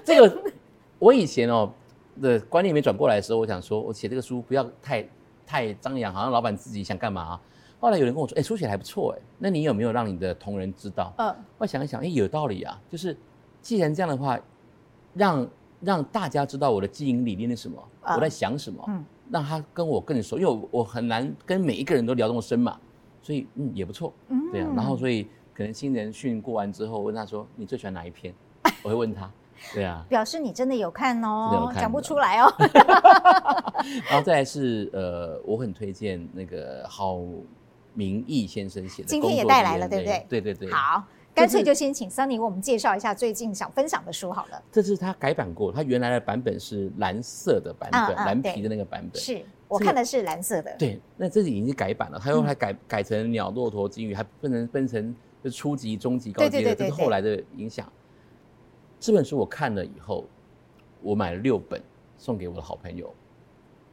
这个。我以前的观念没转过来的时候，我想说，我写这个书不要太张扬，好像老板自己想干嘛啊。后来有人跟我说，书写还不错，那你有没有让你的同仁知道？我想一想，有道理啊。就是既然这样的话，让大家知道我的经营理念是什么，我在想什么，让他跟我更熟，因为我很难跟每一个人都聊这么深嘛，所以也不错，对啊。然后所以可能新人训过完之后，问他说你最喜欢哪一篇？我会问他。对啊，表示你真的有看哦，讲不出来哦。然后再来是我很推荐那个郝明义先生写的，今天也带来了，对不对？对。好，干脆就先请 Sunny 为我们介绍一下最近想分享的书好了。这是他改版过，他原来的版本是蓝色的版本，蓝皮的那个版本。是我看的是蓝色的。对，那这已经改版了，他用它改成鸟、骆驼、金鱼，还分成就初级、中级、高级的，这是后来的影响。这本书我看了以后，我买了6本送给我的好朋友。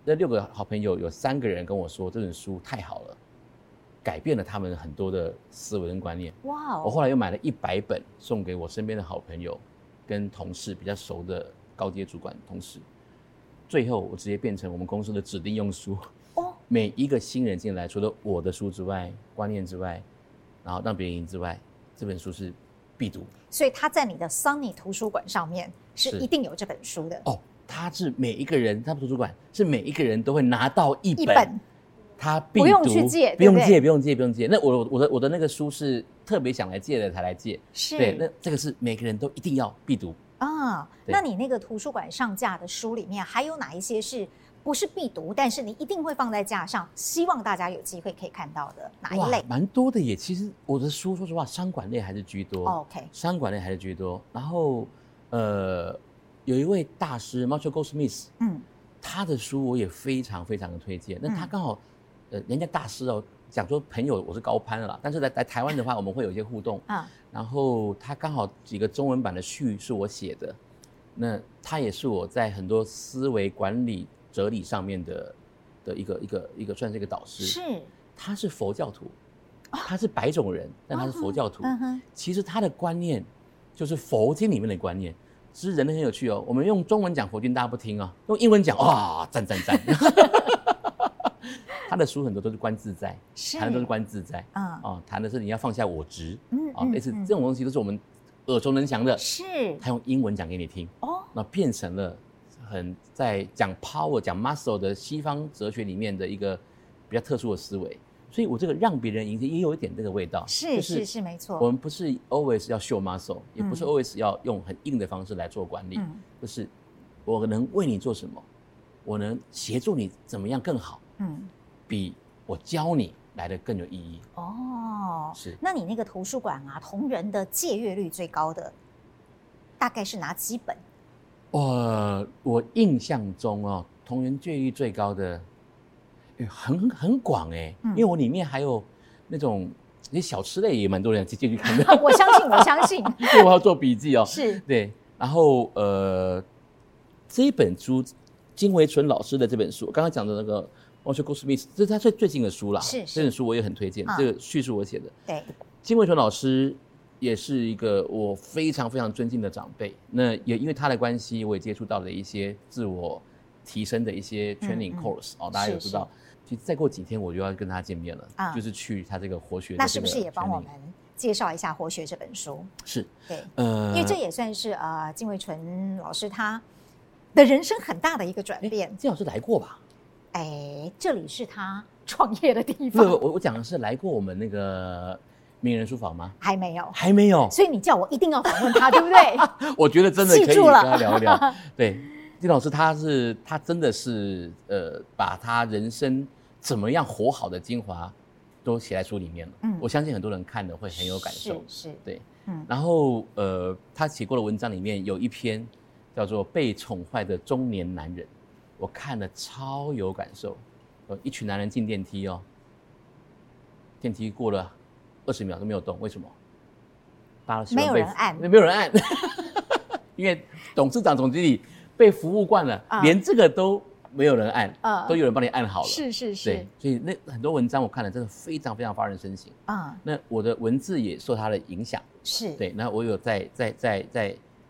那6个好朋友有3个人跟我说这本书太好了，改变了他们很多的思维跟观念。哇、wow ！我后来又买了100本送给我身边的好朋友跟同事，比较熟的高阶主管同事。最后我直接变成我们公司的指定用书。哦。每一个新人进来，除了我的书之外、观念之外，然后让别人赢之外，这本书是。必读，所以他在你的 Sunny 图书馆上面是一定有这本书的哦。他是每一个人，他的图书馆是每一个人都会拿到一本，他必读，不用去借，不用借。那我的那个书是特别想来借的才来借，是对。那这个是每个人都一定要必读啊。那你那个图书馆上架的书里面，还有哪一些是不是必读，但是你一定会放在架上，希望大家有机会可以看到的哪一类？蛮多的耶。其实我的书，说实话，商管类还是居多。OK， 商管类还是居多。然后，有一位大师 Marshall Goldsmith， 他的书我也非常非常的推荐。那他刚好，人家大师哦，讲说朋友我是高攀了啦，但是来台湾的话，我们会有一些互动啊。然后他刚好几个中文版的序是我写的，那他也是我在很多思维管理。哲理上面的一个算是一个导师，是他是佛教徒，他是白种人，但他是佛教徒。其实他的观念就是佛经里面的观念，其实人类很有趣哦。我们用中文讲佛经大家不听啊，用英文讲哇赞。他的书很多都是观自在，谈的都是观自在啊，谈的是你要放下我执啊，类似这种东西都是我们耳熟能详的。是，他用英文讲给你听哦，那变成了。很在讲 power 讲 muscle 的西方哲学里面的一个比较特殊的思维，所以我这个让别人赢也有一点这个味道，是没错。我们不是 always 要秀 muscle， 也不是 always 要用很硬的方式来做管理，就是我能为你做什么，我能协助你怎么样更好，比我教你来得更有意义。哦，是。那你那个图书馆啊，同仁的借阅率最高的大概是哪几本？我印象中同人借阅最高的，很广因为我里面还有那种那小吃类也蛮多人借阅看的。我相信。对，我要做笔记哦。是。对，然后这一本书，金维纯老师的这本书，刚刚讲的那个 Marshall Goldsmith， 这是他最近的书啦。是。这本书我也很推荐，这个叙述我写的。对。金维纯老师。也是一个我非常非常尊敬的长辈，那也因为他的关系，我也接触到了一些自我提升的一些 training course、哦、大家有知道其实再过几天我就要跟他见面了、嗯、就是去他这个活学的这个 training。 那是不是也帮我们介绍一下活学这本书？是对、因为这也算是金维纯老师他的人生很大的一个转变。金老师来过吧？哎，这里是他创业的地方。我讲的是来过我们那个名人书房吗？还没有，还没有。所以你叫我一定要访问他，对不对？我觉得真的可以跟他聊一聊。对，金老师他真的是把他人生怎么样活好的精华都写在书里面了。嗯，我相信很多人看的会很有感受。是，对，嗯。然后他写过的文章里面有一篇叫做《被宠坏的中年男人》，我看了超有感受。一群男人进电梯哦，电梯过了20秒都没有动，为什么？没有人按，没有人按，因为董事长、总经理被服务惯了，连这个都没有人按，都有人帮你按好了。是是是，对，所以那很多文章我看了，真的非常非常发人深省啊。那我的文字也受它的影响，是对。那我有在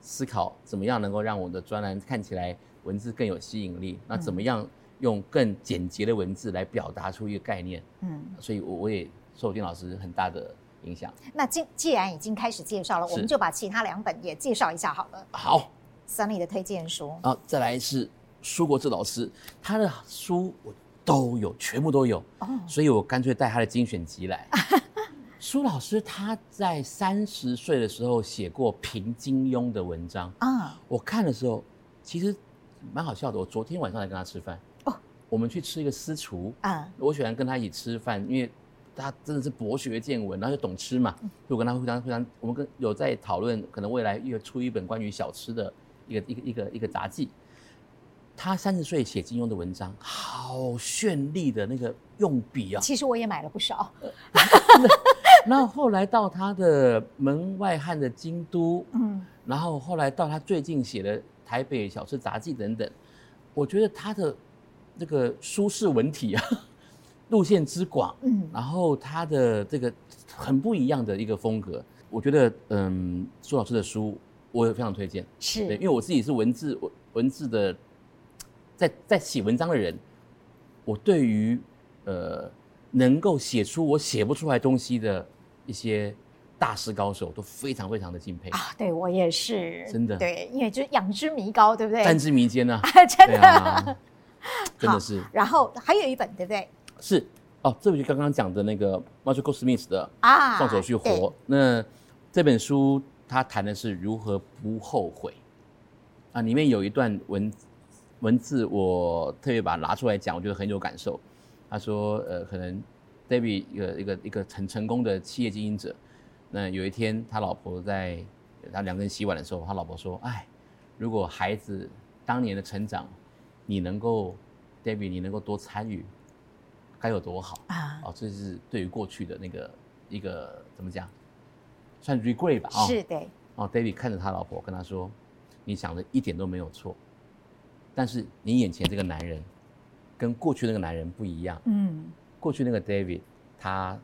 思考怎么样能够让我的专栏看起来文字更有吸引力，那怎么样用更简洁的文字来表达出一个概念，嗯，所以我也受金老师很大的影响。那既然已经开始介绍了，我们就把其他2本也介绍一下好了。好 ，Sunny 的推荐书，然后再来是苏国治老师，他的书我都有，全部都有，哦、所以我干脆带他的精选集来。苏老师他在30岁的时候写过评金庸的文章啊、嗯，我看的时候其实蛮好笑的。我昨天晚上来跟他吃饭。我们去吃一个私厨啊，我喜欢跟他一起吃饭，因为他真的是博学见闻，然后就懂吃嘛。就跟他互相，我们有在讨论，可能未来又出一本关于小吃的一个杂技。他30岁写金庸的文章，好绚丽的那个用笔啊！其实我也买了不少。那后来到他的门外汉的京都，嗯，然后后来到他最近写的台北小吃杂技等等，我觉得他的这个舒适文体啊，路线之广，嗯，然后他的这个很不一样的一个风格，我觉得，嗯，苏老师的书我也非常推荐，是，因为我自己是文字的，在写文章的人，我对于能够写出我写不出来东西的一些大师高手都非常非常的敬佩啊！对我也是，真的，对，因为就是仰之弥高，对不对？瞻之弥坚啊，真的。啊真的是，然后还有一本，对不对？是哦，这就刚刚讲的那个 Marshall Goldsmith 的《放手去活》。那这本书他谈的是如何不后悔啊，里面有一段文字，我特别把它拿出来讲，我觉得很有感受。他说，可能 David 一个很成功的企业经营者，那有一天他老婆在他两个人洗碗的时候，他老婆说：“哎，如果孩子当年的成长。”你能够多参与，该有多好啊！哦，这是对于过去的那个一个怎么讲，算 regret 吧？哦、是的。哦 ，David 看着他老婆，跟他说：“你想的一点都没有错，但是你眼前这个男人跟过去那个男人不一样。嗯，过去那个 David 他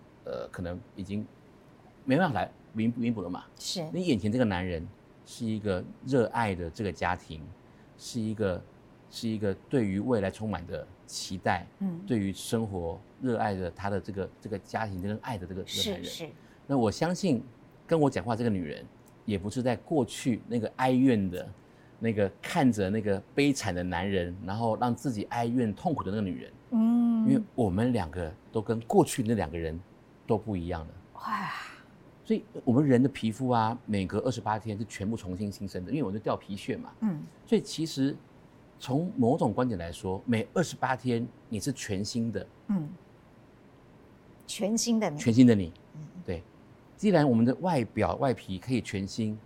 可能已经没办法来弥补了嘛。是你眼前这个男人是一个热爱的这个家庭，是一个对于未来充满的期待，嗯，对于生活热爱的他的这个家庭跟爱的这个男人，是。那我相信跟我讲话这个女人，也不是在过去那个哀怨的，那个看着那个悲惨的男人，然后让自己哀怨痛苦的那个女人，嗯，因为我们两个都跟过去那两个人都不一样了，哇！所以我们人的皮肤啊，每隔28天是全部重新新生的，因为我就掉皮屑嘛，嗯，所以其实。从某种观点来说，每28天你是全新的，嗯，全新的你、嗯，对。既然我们的外表外皮可以全新，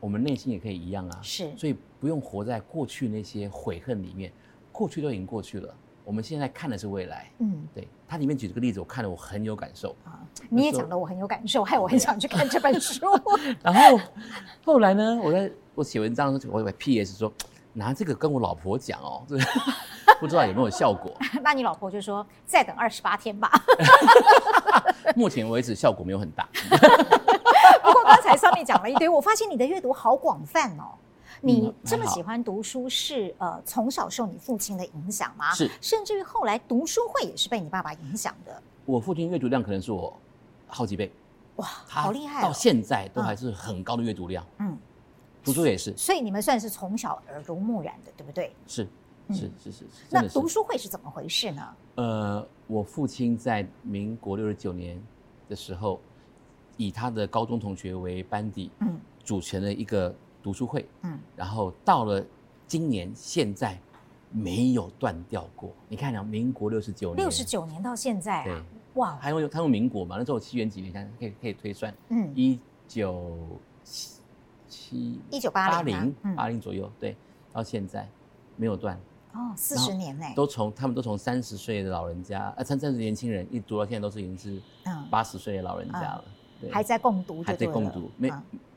我们内心也可以一样啊，是。所以不用活在过去那些悔恨里面，过去都已经过去了，我们现在看的是未来，嗯，对。它里面举这个例子，我看了我很有感受啊，你也讲了我很有感受，害我很想去看这本书。然后后来呢，我写文章的时候，我 PS 说。拿这个跟我老婆讲哦，这不知道有没有效果。那你老婆就说再等28天吧。目前为止效果没有很大。不过刚才Sunny讲了一堆，我发现你的阅读好广泛哦，你这么喜欢读书是从小受你父亲的影响吗？是，甚至于后来读书会也是被你爸爸影响的。我父亲阅读量可能是我好几倍。哇，好厉害！到现在都还是很高的阅读量。嗯，读书也是。所以你们算是从小耳濡目染的，对不对？是。是。那读书会是怎么回事呢？我父亲在民国1969年的时候，以他的高中同学为班底，组成了一个读书会，然后到了今年现在没有断掉过。你看民国69年，69年到现在啊，对，哇，他用民国嘛，那时候西元几年，可以推算，1980左右，对，到现在。没有断哦，40年嘞，他们都从30岁的老人家，30年轻人一读到现在都是已经是80岁的老人家了，对，还在共读，还在共读，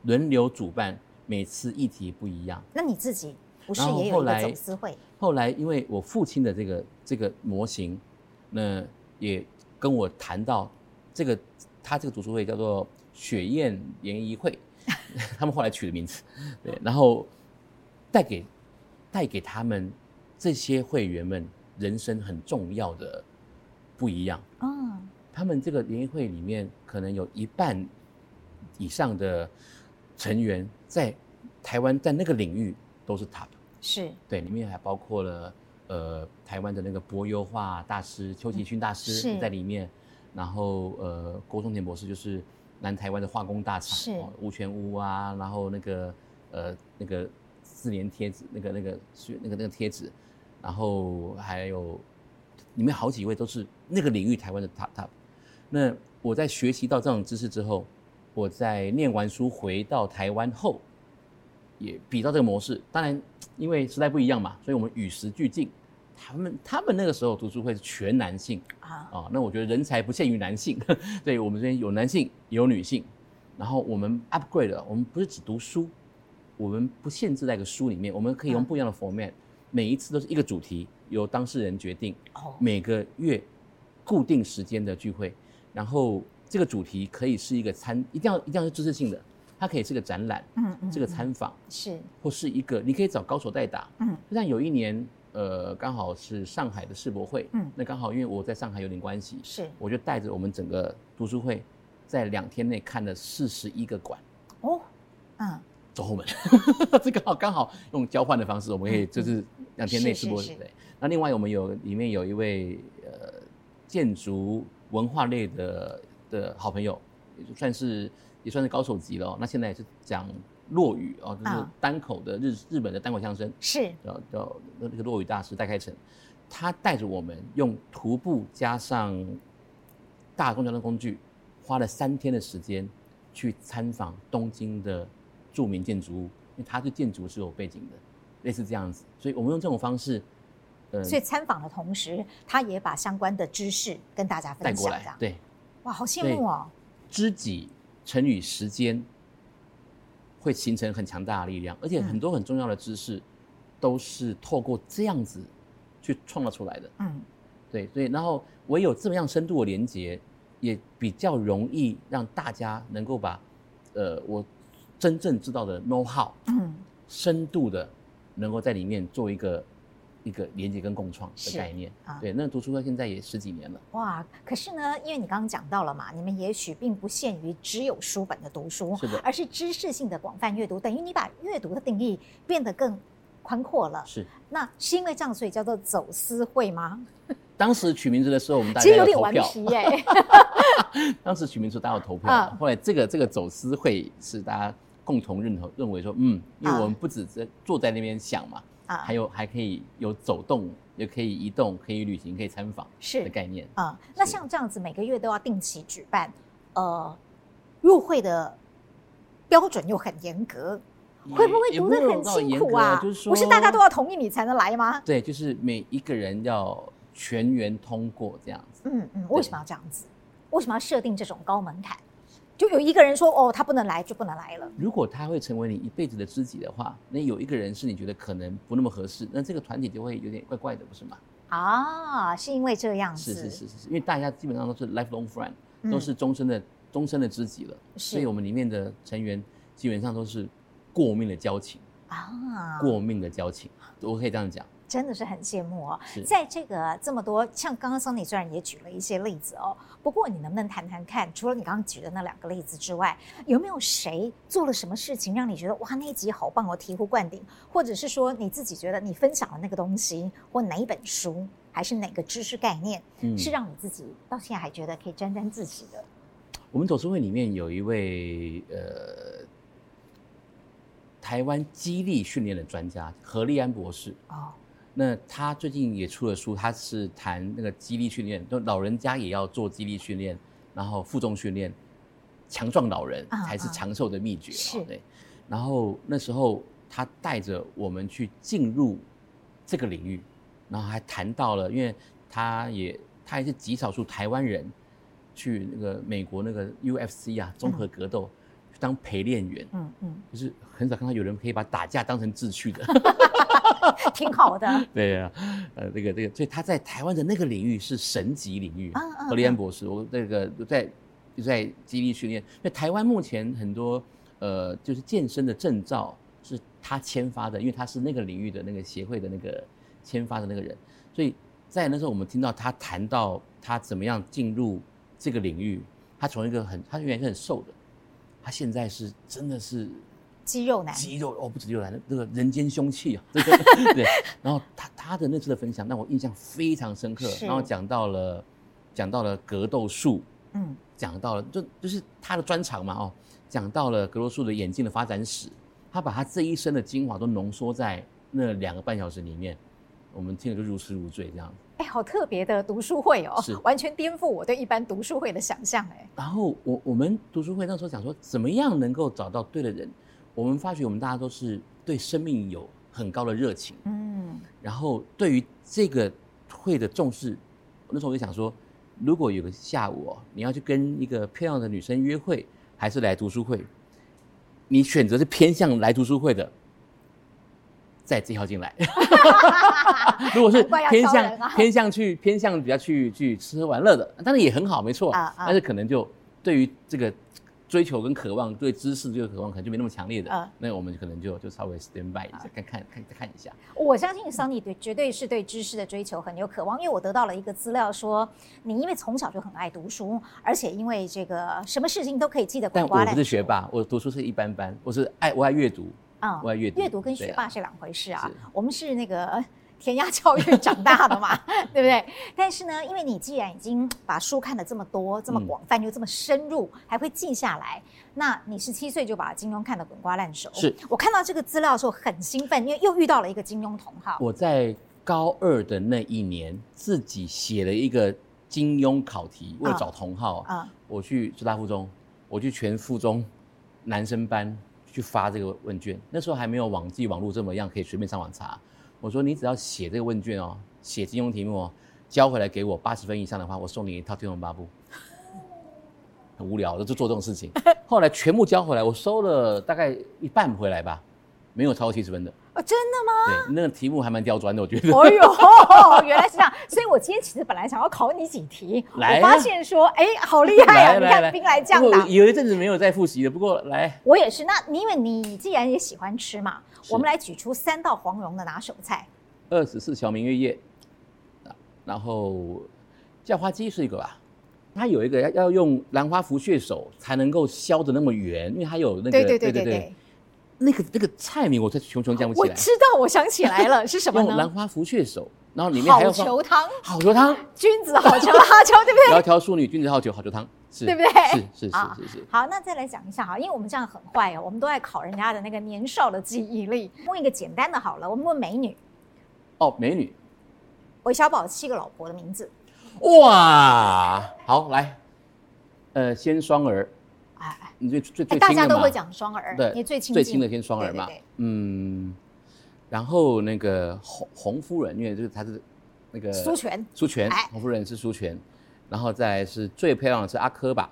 轮流主办，每次议题不一样。那你自己不是也有一个走私会？后来因为我父亲的这个模型，那也跟我谈到他这个读书会叫做雪燕联谊会，他们后来取的名字，对，然后带给他们这些会员们人生很重要的不一样。他们这个联谊会里面可能有一半以上的成员在台湾在那个领域都是 top。是，对，里面还包括了台湾的那个柏油画大师邱其勋大师在里面，然后郭松田博士就是南台湾的化工大厂，是吴泉屋啊，然后那个。4年贴纸，那个贴纸，然后还有里面好几位都是那个领域台湾的 top。那我在学习到这种知识之后，我在念完书回到台湾后，也比照这个模式。当然，因为时代不一样嘛，所以我们与时俱进。他们那个时候读书会是全男性啊，那我觉得人才不限于男性，对，我们这边有男性也有女性。然后我们 upgrade 了，我们不是只读书。我们不限制在一个书里面，我们可以用不一样的 format，每一次都是一个主题，由当事人决定，每个月固定时间的聚会，然后这个主题可以是一个一定要是知识性的，它可以是个展览，这个参访是，或是一个你可以找高手代打，就像有一年刚好是上海的世博会，那刚好因为我在上海有点关系，是，我就带着我们整个读书会在2天内看了41个馆，走后门，这个刚好用交换的方式，我们可以就是2天内直播。对，那另外我们里面有一位建筑文化类的好朋友，也算是高手级了。那现在也是讲落语就是单口的日本的单口相声，是叫那个落语大师戴开成，他带着我们用徒步加上大众交通工具，花了3天的时间去参访东京的著名建筑物，因为它对建筑是有背景的，类似这样子，所以我们用这种方式，所以参访的同时，他也把相关的知识跟大家分享，带过来，对，哇，好羡慕哦！知己乘以时间，会形成很强大的力量，而且很多很重要的知识都是透过这样子去创造出来的。对，所以然后唯有这么样深度的连结，也比较容易让大家能够把我真正知道的 know how， 深度的能够在里面做一个连接跟共创的概念。对，那读书会现在也10几年了。哇，可是呢，因为你刚刚讲到了嘛，你们也许并不限于只有书本的读书，而是知识性的广泛阅读，等于你把阅读的定义变得更宽阔了。是，那是因为这样，所以叫做走私会吗？当时取名字的时候，我们大家有投票。其实有点顽皮耶。当时取名字大家有投票，后来这个走私会是大家共同认为说，因为我们不只是坐在那边想嘛，还可以有走动，也可以移动，可以旅行，可以参访，是的概念那像这样子每个月都要定期举办，入会的标准又很严格，会不会读得很辛苦啊？就是不是大家都要同意你才能来吗？对，就是每一个人要全员通过这样子。为什么要这样子？为什么要设定这种高门槛？就有一个人说他不能来就不能来了。如果他会成为你一辈子的知己的话，那有一个人是你觉得可能不那么合适，那这个团体就会有点怪怪的，不是吗？是因为这样子。是，因为大家基本上都是 lifelong friend，都是终身的知己了。所以我们里面的成员基本上都是过命的交情。啊，过命的交情，我可以这样讲。真的是很羡慕哦，在这个这么多，像刚刚 Sunny 虽然也举了一些例子哦，不过你能不能谈谈看，除了你刚刚举的那两个例子之外，有没有谁做了什么事情让你觉得哇那一集好棒哦，醍醐灌顶，或者是说你自己觉得你分享的那个东西或哪一本书还是哪个知识概念、是让你自己到现在还觉得可以沾沾自喜的？我们董事会里面有一位台湾肌力训练的专家何立安博士哦。那他最近也出了书，他是谈那个肌力训练，老人家也要做肌力训练，然后负重训练，强壮老人才是长寿的秘诀。是，对。然后那时候他带着我们去进入这个领域，然后还谈到了，因为他也是极少数台湾人去那个美国那个 UFC 啊综合格斗、去当陪练员，就是很少看到有人可以把打架当成志趣的。挺好的，对啊，这个，所以他在台湾的那个领域是神级领域。何立安博士，我这个在肌力训练，因为台湾目前很多就是健身的证照是他签发的，因为他是那个领域的那个协会的那个签发的那个人，所以在那时候我们听到他谈到他怎么样进入这个领域，他原来是很瘦的，他现在是真的是。肌肉哦，不止肌肉男，这个人间凶器啊，这个对。然后他的那次的分享让我印象非常深刻，然后讲到了格斗术，讲到了就是他的专长嘛哦，讲到了格斗术的演进的发展史，他把他这一生的精华都浓缩在那2个半小时里面，我们听了就如痴如醉这样。哎，好特别的读书会哦，完全颠覆我对一般读书会的想象哎。然后我们读书会那时候讲说，怎么样能够找到对的人。我们发觉我们大家都是对生命有很高的热情，然后对于这个会的重视。那时候我就想说，如果有个下午哦，你要去跟一个漂亮的女生约会，还是来读书会？你选择是偏向来读书会的，再介绍进来。如果是偏向比较去吃喝玩乐的，当然也很好，没错。但是可能就对于这个。追求跟渴望，对知识这个渴望可能就没那么强烈的，那我们可能就稍微 stand by 一下，看一下。我相信 Sunny 绝对是对知识的追求很有渴望，因为我得到了一个资料说，你因为从小就很爱读书，而且因为这个什么事情都可以记得。但我不是学霸，我读书是一般般，我爱阅读啊，我爱阅读。阅读跟学霸是两回事啊，我们是那个。填鸭教育长大的嘛，对不对？但是呢，因为你既然已经把书看了这么多、这么广泛又这么深入，还会记下来，那你17岁就把金庸看得滚瓜烂熟。是我看到这个资料的时候很兴奋，因为又遇到了一个金庸同好。我在高2的那一年，自己写了一个金庸考题，为了找同好，我去师大附中，我去全附中男生班去发这个问卷。那时候还没有网络这么样，可以随便上网查。我说你只要写这个问卷哦，写金庸题目哦，交回来给我80分以上的话，我送你一套《天龙八部》。很无聊，我就做这种事情。后来全部交回来，我收了大概一半回来吧，没有超过70分的。哦，真的吗？对，那个题目还蛮刁钻的，我觉得。哎呦，原来是这样。所以我今天其实本来想要考你几题，我发现说，哎，好厉害啊！你看兵来将挡。有一阵子没有在复习的，不过来。我也是。那因为你既然也喜欢吃嘛。我们来举出3道黄蓉的拿手菜：24小明月夜，然后叫花鸡是一个吧，它有一个要用兰花拂穴手才能够削得那么圆，因为它有那个对，那个菜名我在熊讲不起来。我知道，我想起来了，是什么呢？用兰花拂穴手，然后里面还要放好球汤，君子好球好球，对不对？窈窕淑女，君子好逑，好球汤。对不对？是。好，那再来讲一下哈，因为我们这样很坏哦，我们都在考人家的那个年少的记忆力。问一个简单的好了，我们问美女。哦，美女。韦小宝7个老婆的名字。哇，好来，先双儿。哎，你最大家都会讲双儿，对，你最亲的先双儿嘛。对。然后那个红夫人，因为这个她是那个苏权，红夫人是苏权。然后再来是最漂亮的是阿珂吧，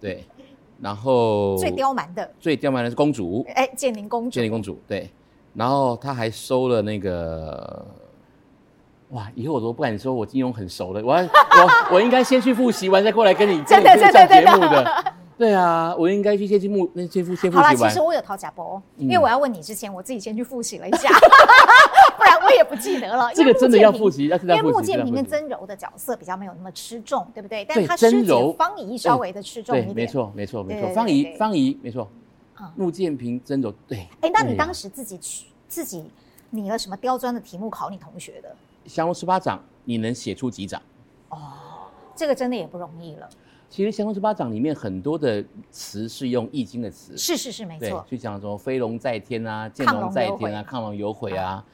对，然后最刁蛮的是公主，哎，建宁公主，对，然后她还收了那个，哇，以后我都不敢说我金庸很熟了，我应该先去复习完再过来跟你上节目的。对啊，我应该去先去复习完。好啦，其实我有掏假包，因为我要问你之前，我自己先去复习了一下，不然我也不记得了。这个真的要复习，因为穆建平跟曾柔的角色比较没有那么吃重，对不对？但他师姐方怡稍微的吃重一点。没错，没错，没错。方怡，没错。穆建平、曾柔，对。哎，那你当时自己拟了什么刁钻的题目考你同学的？降龙十八掌，你能写出几掌？哦，这个真的也不容易了。其实降龙十八掌里面很多的词是用易经的词，是没错，就讲说飞龙在天啊，见龙在天啊，亢龙有悔啊，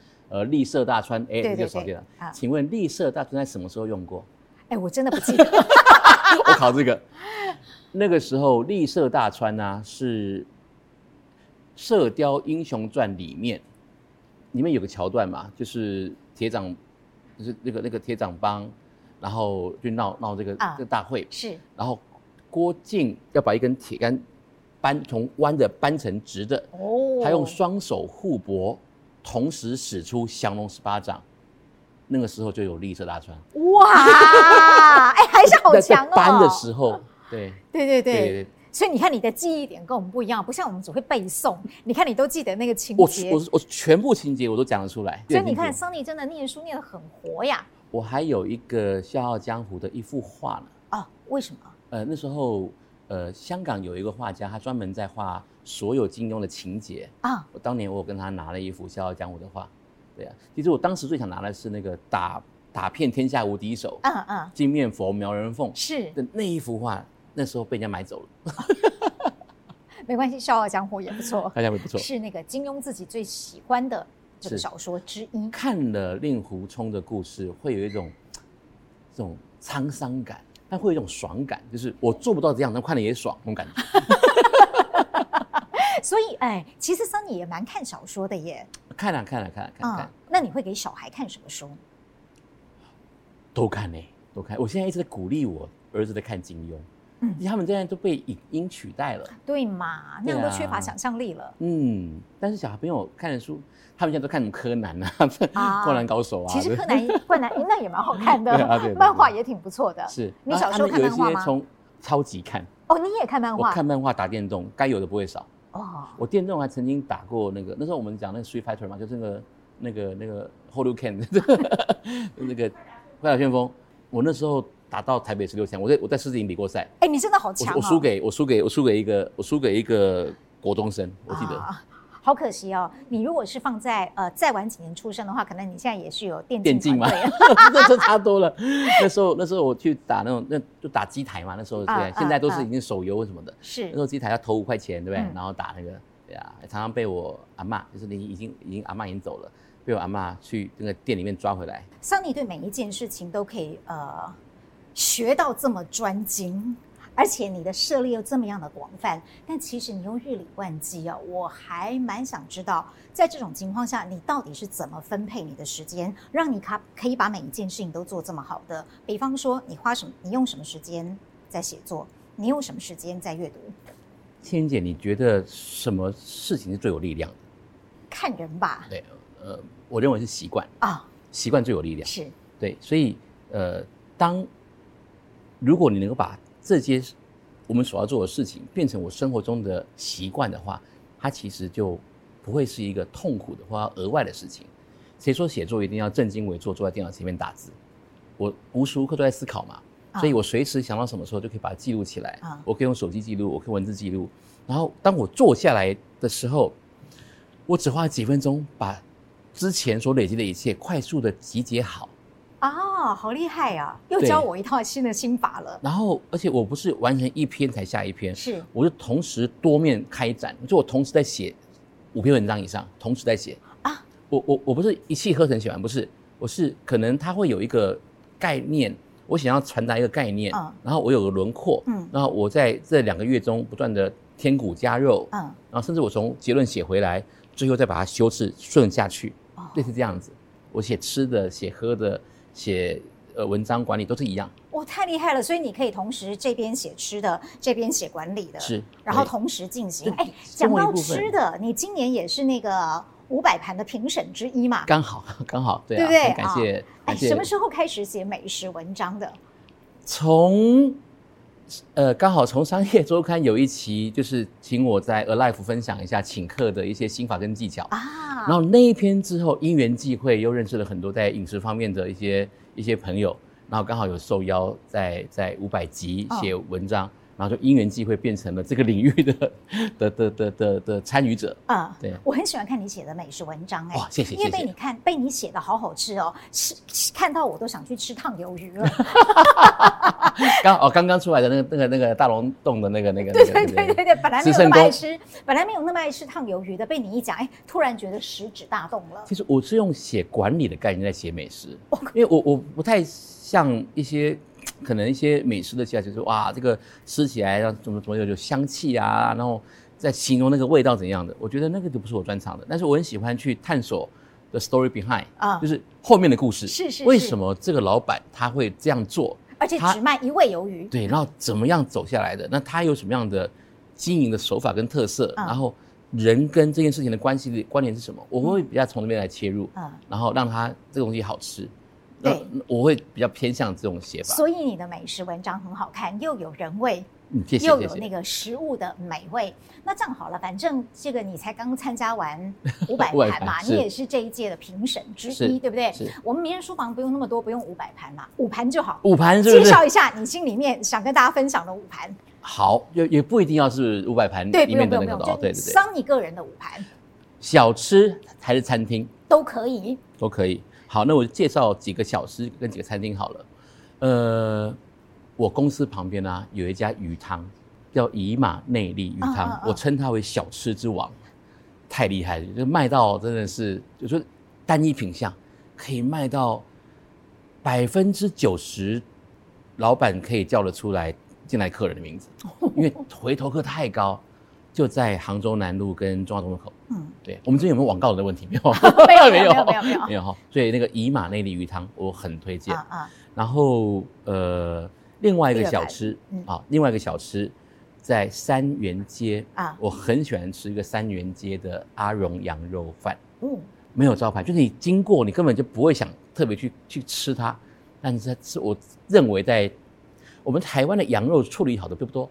立社大川，哎，这就少见了。请问立社大川在什么时候用过？哎，我真的不记得。我考这个，那个时候立社大川啊，是《射雕英雄传》里面有个桥段嘛，就是铁掌，就是那个铁掌帮。然后就闹这个大会，是。然后郭靖要把一根铁杆从弯的扳成直的，哦，他用双手互搏，同时使出降龙十八掌。那个时候就有立社大川。哇，哎，还是好强哦。扳的时候，对。所以你看你的记忆点跟我们不一样，不像我们只会背诵。你看你都记得那个情节，我全部情节我都讲得出来。所以你看Sunny真的念书念得很活呀。我还有一个《笑傲江湖》的一幅画呢。哦，为什么？那时候，香港有一个画家，他专门在画所有金庸的情节啊。我当年我有跟他拿了一幅《笑傲江湖》的画，对啊。其实我当时最想拿的是那个打遍天下无敌手，金面佛苗人凤是的那一幅画，那时候被人家买走了。啊，没关系，《笑傲江湖》也不错，大家也不错，是那个金庸自己最喜欢的。这个小说之一，看了令狐冲的故事，会有一种这种沧桑感，但会有一种爽感，就是我做不到这样，但看了也爽那种感觉。所以，哎，其实Sunny也蛮看小说的耶。看。那你会给小孩看什么书？都看嘞，都看。我现在一直在鼓励我儿子在看金庸。嗯，他们现在都被影音取代了，对嘛？那样都缺乏想象力了。嗯，但是小朋友看的书，他们现在都看什么柯南啊、灌篮高手啊。其实柯南那也蛮好看的，对，漫画也挺不错的。是，你小时候看漫画吗？有一些从超级看。哦，你也看漫画？我看漫画打电动，该有的不会少。哦，我电动还曾经打过那个，那时候我们讲那个 Street Fighter 嘛，就是那个 Hello UK 那个快打旋风，我那时候。打到台北16强，我在狮子营比过赛。哎，你真的好强哦！我输给一个国中生，我记得。啊，好可惜哦！你如果是放在再晚几年出生的话，可能你现在也是有电竞嘛，这差多了。那时候我去打那种就打机台嘛，那时候对，现在都是已经手游什么的。是那时候机台要投5块钱，对不对？然后打那个，对啊，常常被我阿嬷，就是你已经阿嬷已经走了，被我阿嬷去那个店里面抓回来。Sunny对每一件事情都可以学到这么专精，而且你的涉猎又这么样的广泛，但其实你又日理万机啊，我还蛮想知道，在这种情况下，你到底是怎么分配你的时间，让你可以把每一件事情都做这么好的？比方说，你用什么时间在写作，你用什么时间在阅读？倩姐，你觉得什么事情是最有力量的？看人吧。对，我认为是习惯啊，习惯最有力量。是，对，所以如果你能够把这些我们所要做的事情变成我生活中的习惯的话，它其实就不会是一个痛苦的或额外的事情。谁说写作一定要正襟危坐坐在电脑前面打字？我无时无刻都在思考嘛，所以我随时想到什么时候就可以把它记录起来。我可以用手机记录，我可以文字记录。然后当我坐下来的时候，我只花几分钟把之前所累积的一切快速的集结好。啊，好厉害啊！又教我一套新的心法了。然后，而且我不是完成一篇才下一篇，是，我就同时多面开展，就我同时在写5篇文章以上，同时在写啊。我不是一气呵成写完，不是，我是可能它会有一个概念，我想要传达一个概念，然后我有个轮廓，然后我在这2个月中不断的添骨加肉，然后甚至我从结论写回来，最后再把它修饰顺下去，类似这样子。我写吃的，写喝的。写文章管理都是一样，哇，太厉害了！所以你可以同时这边写吃的，这边写管理的，是，然后同时进行。哎，讲到吃的，你今年也是那个500盘的评审之一嘛？刚好，对啊，对不对？感谢。哎，什么时候开始写美食文章的？从刚好从商业周刊有一期就是请我在 Alive 分享一下请客的一些心法跟技巧啊，然后那一篇之后因缘际会又认识了很多在饮食方面的一些朋友，然后刚好有受邀在500集写文章，哦，然后就因缘际会变成了这个领域的参与者啊，对，我很喜欢看你写的美食文章，哎，哇，谢谢，因为被你写的好好吃哦，看到我都想去吃烫鱿鱼了。刚出来的那个大龙洞的那个，对，本来没有那么爱吃，烫鱿鱼的，被你一讲，哎，突然觉得食指大动了。其实我是用写管理的概念在写美食，哦，因为我不太像一些可能一些美食的其他就是哇，这个吃起来然后怎么有香气啊，然后再形容那个味道怎样的，我觉得那个就不是我专长的，但是我很喜欢去探索the story behind，啊，就是后面的故事，是为什么这个老板他会这样做。而且只卖一味鱿鱼，对，然后怎么样走下来的？那他有什么样的经营的手法跟特色？然后人跟这件事情的关联是什么？我会比较从那边来切入，然后让他这个东西好吃。对，我会比较偏向这种写法。所以你的美食文章很好看，又有人味，谢谢，又有那个食物的美味。那这样好了，反正这个你才刚参加完500盘嘛，你也是这一届的评审之一，对不对？我们名人书房不用那么多，不用500盘嘛，5盘就好。5盘是不是？介绍一下你心里面想跟大家分享的5盘。好，也不一定要是500盘里面的那个的，对，伤你个人的5盘。小吃还是餐厅都可以，好，那我介绍几个小吃跟几个餐厅好了。我公司旁边啊有一家鱼汤，叫以马内利鱼汤，我称它为小吃之王，太厉害了，就卖到真的是，就说单一品项可以卖到90%，老板可以叫得出来进来客人的名字，因为回头客太高。就在杭州南路跟中华东路口。对，我们这边有没有广告的问题？没有，没有。所以那个以马内利鱼汤我很推荐。然后另外一个小吃啊，在三元街啊，我很喜欢吃一个三元街的阿荣羊肉饭。没有招牌，就是你经过你根本就不会想特别去吃它，但是它是我认为在我们台湾的羊肉处理好的并不多。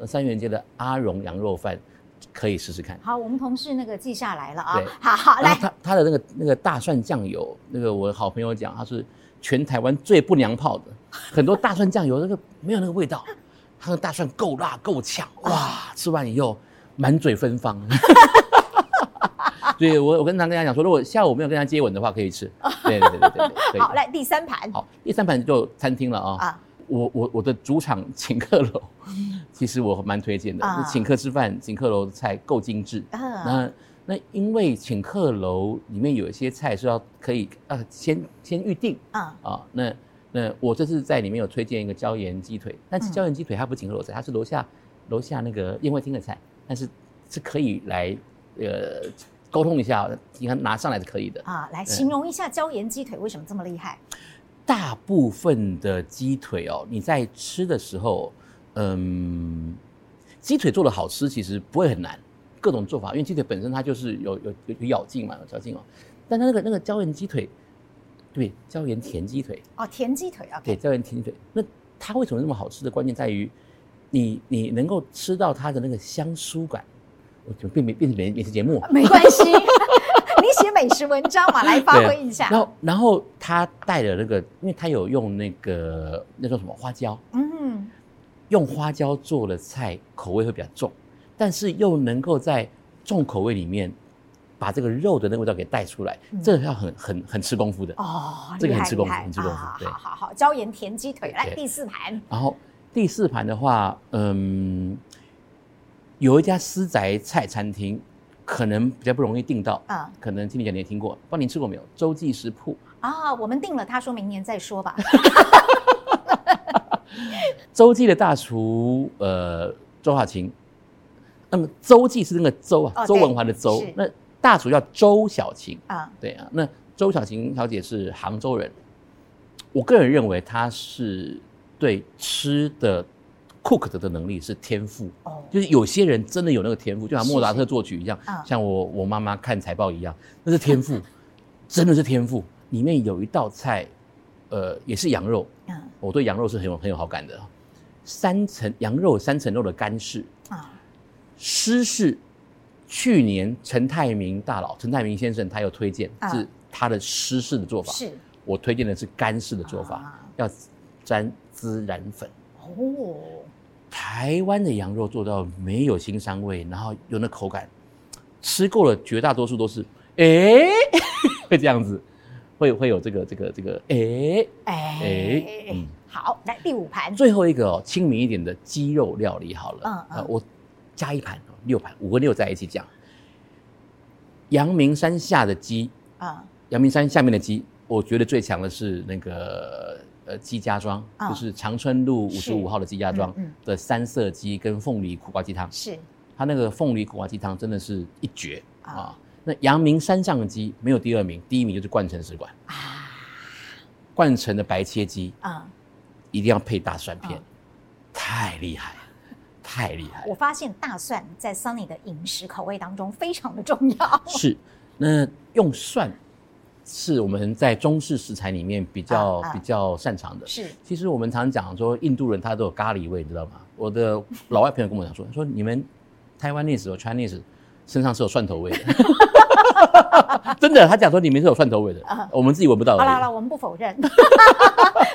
那三元街的阿荣羊肉饭可以试试看。好，我们同事那个记下来了啊。好，来，他的那个大蒜酱油，那个我好朋友讲，他是全台湾最不娘炮的，很多大蒜酱油那个没有那个味道，他的大蒜够辣够呛，哇，吃完以后满嘴芬芳。所以我跟大家讲说，如果下午没有跟他接吻的话，可以吃。对。好，来第3盘。好，第3盘就餐厅了啊。我的主场请客楼，其实我蛮推荐的。请客吃饭，请客楼的菜够精致。那因为请客楼里面有一些菜是要可以先预定那我这次在里面有推荐一个椒盐鸡腿，但是椒盐鸡腿它不是请客楼菜，它是楼下那个宴会厅的菜，但是可以来沟通一下，你看拿上来是可以的啊。来形容一下椒盐鸡腿为什么这么厉害？大部分的鸡腿哦，你在吃的时候，鸡腿做的好吃其实不会很难，各种做法，因为鸡腿本身它就是有咬劲嘛，但它那个椒盐鸡腿，对，椒盐甜鸡腿哦，甜鸡腿啊， okay，对，椒盐甜鸡腿，那它为什么那么好吃的关键在于，你能够吃到它的那个香酥感，我怎么变成美食节目？没关系。你写美食文章嘛，来发挥一下。然后他带了那个，因为他有用那个那叫什么花椒，用花椒做的菜口味会比较重，但是又能够在重口味里面把这个肉的那个味道给带出来，这个要很吃功夫的哦，这个很吃功夫。好，椒盐甜鸡腿，来第4盘。然后第4盘的话，有一家私宅菜餐厅。可能比较不容易订到啊，可能经理讲你也听过，不知道您吃过没有？周记食铺啊，我们订了，他说明年再说吧。周记的大厨周华琴，那么周记是那个周啊，周文华的周，那大厨叫周小琴啊，对啊，那周小琴小姐是杭州人，我个人认为她是对吃的。cook 的能力是天赋，就是有些人真的有那个天赋，就像莫扎特作曲一样，像我妈妈看财报一样，那是天赋，真的是天赋。里面有一道菜，也是羊肉，我对羊肉是很有好感的，羊肉三层肉的干式啊。湿式去年陈泰明先生他有推荐，是他的湿式的做法，是我推荐的是干式的做法，要沾孜然粉哦。台湾的羊肉做到没有腥膻味，然后有那口感，吃过了绝大多数都是会这样子，会有这个好，来第五盘，最后一个亲民一点的鸡肉料理好了。我加一盘六盘，五跟六在一起讲。阳明山下的鸡啊，阳明山下面的鸡，我觉得最强的是那个鸡家庄，就是长春路55号的鸡家庄的三色鸡跟凤梨苦瓜鸡汤。是，它那个凤梨苦瓜鸡汤真的是一绝啊。那阳明山上的鸡没有第二名，第一名就是冠城食馆啊，冠城的白切鸡啊，一定要配大蒜片，太厉害了，太厉害了！我发现大蒜在 Sunny 的饮食口味当中非常的重要。是，那用蒜是我们在中式食材里面比较擅长的。是，其实我们常讲说印度人他都有咖喱味，你知道吗？我的老外朋友跟我讲说你们台湾Chinese和 Chinese 身上是有蒜头味的。真的，他讲说里面是有蒜头味的，我们自己闻不到。好了，我们不否认，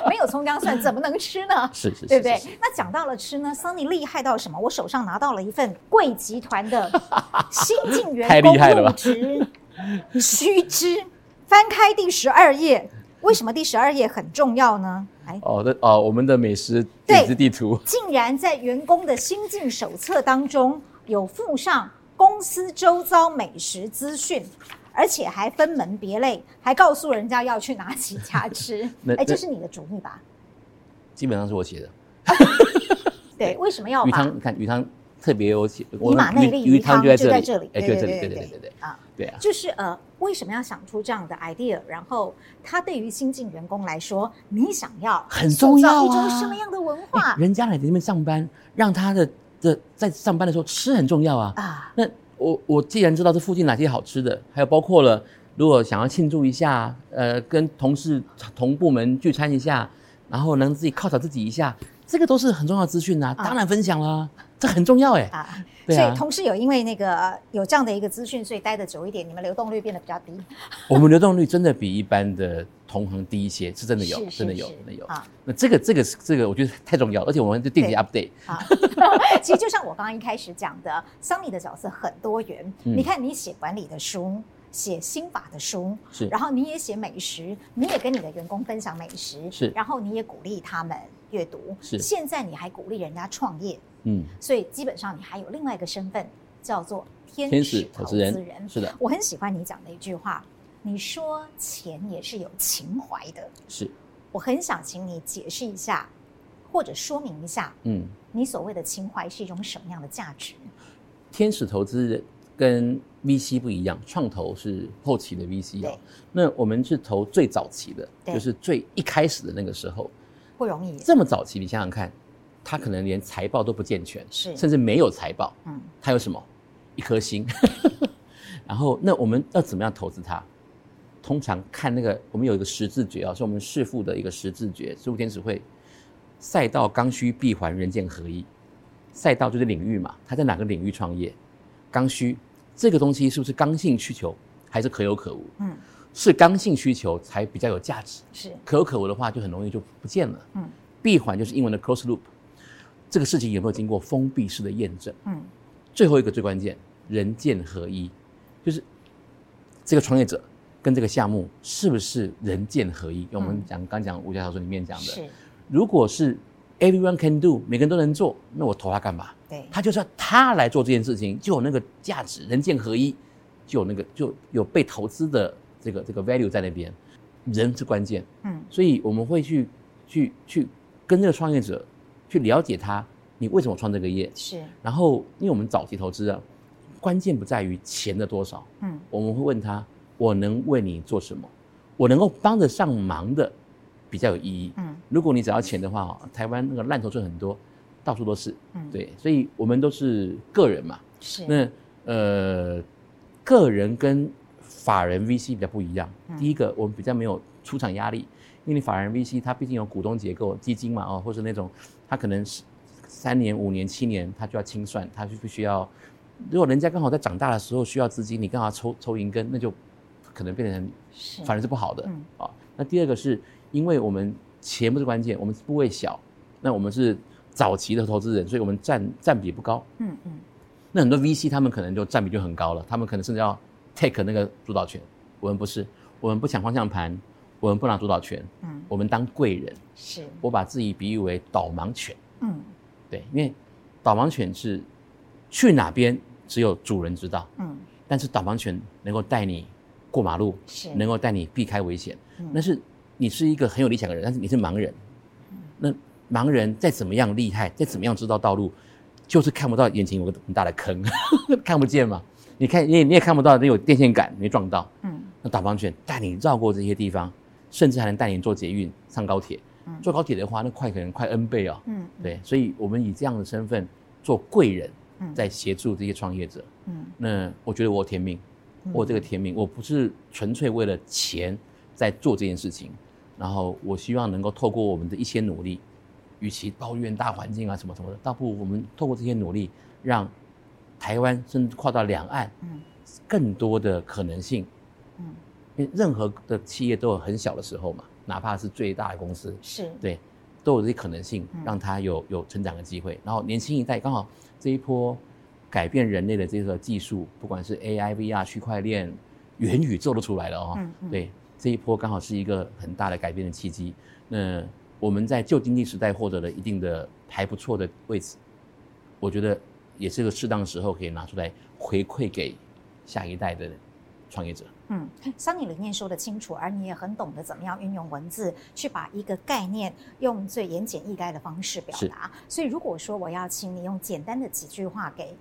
没有葱姜蒜怎么能吃呢？是，对不对？那讲到了吃呢 ，Sunny 厉害到什么？我手上拿到了一份贵集团的新进员工入职须知，翻开第12页，为什么第12页很重要呢？我们的美食点子地图竟然在员工的新进手册当中有附上公司周遭美食资讯，而且还分门别类，还告诉人家要去哪几家吃。这是你的主意吧？基本上是我写的。对，为什么要把鱼汤？你看鱼汤特别有写，以马内利鱼汤就在这里。对啊，对啊，就是为什么要想出这样的 idea？ 然后他对于新进员工来说，你想要很重要啊，塑造一种什么样的文化？人家来这边上班，让他的在上班的时候吃很重要啊。那我既然知道这附近哪些好吃的，还有包括了如果想要庆祝一下，跟同事同部门聚餐一下，然后能自己犒赏自己一下，这个都是很重要的资讯啊，当然分享啦，这很重要对啊。所以同事有因为那个有这样的一个资讯，所以待得久一点，你们流动率变得比较低。我们流动率真的比一般的同行低一些，是真的有，真的有，真的有。那这个我觉得太重要，而且我们就定期 update。其实就像我刚刚一开始讲的，Sunny 的角色很多元。你看，你写管理的书，写心法的书，是，然后你也写美食，你也跟你的员工分享美食，是，然后你也鼓励他们阅读，是。现在你还鼓励人家创业，所以基本上你还有另外一个身份叫做天使投资人，是的。我很喜欢你讲的一句话，你说钱也是有情怀的，是。我很想请你解释一下，或者说明一下，你所谓的情怀是一种什么样的价值？天使投资人跟 VC 不一样，创投是后期的 VC， 那我们是投最早期的，就是最一开始的那个时候，不容易。这么早期，你想想看，他可能连财报都不健全，是，甚至没有财报，他有什么？一颗心。然后，那我们要怎么样投资他？通常看那个，我们有一个十字诀是我们市府的一个十字诀，市府天使会，赛道刚需闭环人剑合一，赛道就是领域嘛，他在哪个领域创业？刚需这个东西是不是刚性需求，还是可有可无？是刚性需求才比较有价值，是可有可无的话就很容易就不见了。闭环就是英文的 close loop， 这个事情有没有经过封闭式的验证？最后一个最关键，人剑合一，就是这个创业者跟这个项目是不是人剑合一？我们刚讲武侠小说里面讲的，是如果是。Everyone can do， 每个人都能做，那我投他干嘛？对，他就是要他来做这件事情，就有那个价值，人剑合一，就有那个就有被投资的这个 value 在那边，人是关键。所以我们会去跟这个创业者去了解他，你为什么创这个业？是。然后，因为我们早期投资啊，关键不在于钱的多少，我们会问他，我能为你做什么？我能够帮得上忙的。比较有意义。如果你只要钱的话，台湾那个烂头寸很多，到处都是。对，所以我们都是个人嘛。是。那个人跟法人 VC 比较不一样。第一个，我们比较没有出场压力，因为你法人 VC 它毕竟有股东结构、基金嘛，或是那种它可能3年、5年、7年，他就要清算，他就必须要。如果人家刚好在长大的时候需要资金，你刚好抽银根，那就可能变成反而是不好的啊。那第二个是因为我们钱不是关键，我们部位小，那我们是早期的投资人，所以我们占比不高。嗯嗯。那很多 VC 他们可能就占比就很高了，他们可能甚至要 take 那个主导权。我们不是，我们不抢方向盘，我们不拿主导权，嗯，我们当贵人。是，我把自己比喻为导盲犬。嗯，对，因为导盲犬是去哪边只有主人知道。嗯，但是导盲犬能够带你过马路，是能够带你避开危险。嗯，但是你是一个很有理想的人，但是你是盲人。嗯，那盲人再怎么样厉害，再怎么样知道道路，就是看不到眼前有个很大的坑，看不见嘛。你看你也看不到，你有电线杆没撞到。嗯，那导盲犬带你绕过这些地方，甚至还能带你坐捷运、上高铁。嗯，坐高铁的话，那快可能快 N 倍哦。嗯，对，所以我们以这样的身份做贵人，在协助这些创业者。嗯，那我觉得我有天命，我有这个天命，我不是纯粹为了钱在做这件事情。然后我希望能够透过我们的一些努力，与其抱怨大环境啊什么什么的，倒不如我们透过这些努力，让台湾甚至跨到两岸，更多的可能性。嗯，因为任何的企业都有很小的时候嘛，哪怕是最大的公司，是对，都有这些可能性，让它有成长的机会。然后年轻一代刚好这一波改变人类的这个技术，不管是 AI、VR、区块链、元宇宙都出来了哦。对，这一波刚好是一个很大的改变的契机。那我们在旧经济时代获得了一定的还不错的位置，我觉得也是个适当的时候可以拿出来回馈给下一代的创业者。嗯，桑尼理念说得清楚，而你也很懂得怎么样运用文字去把一个概念用最言简意赅的方式表达。所以如果说我要请你用简单的几句话给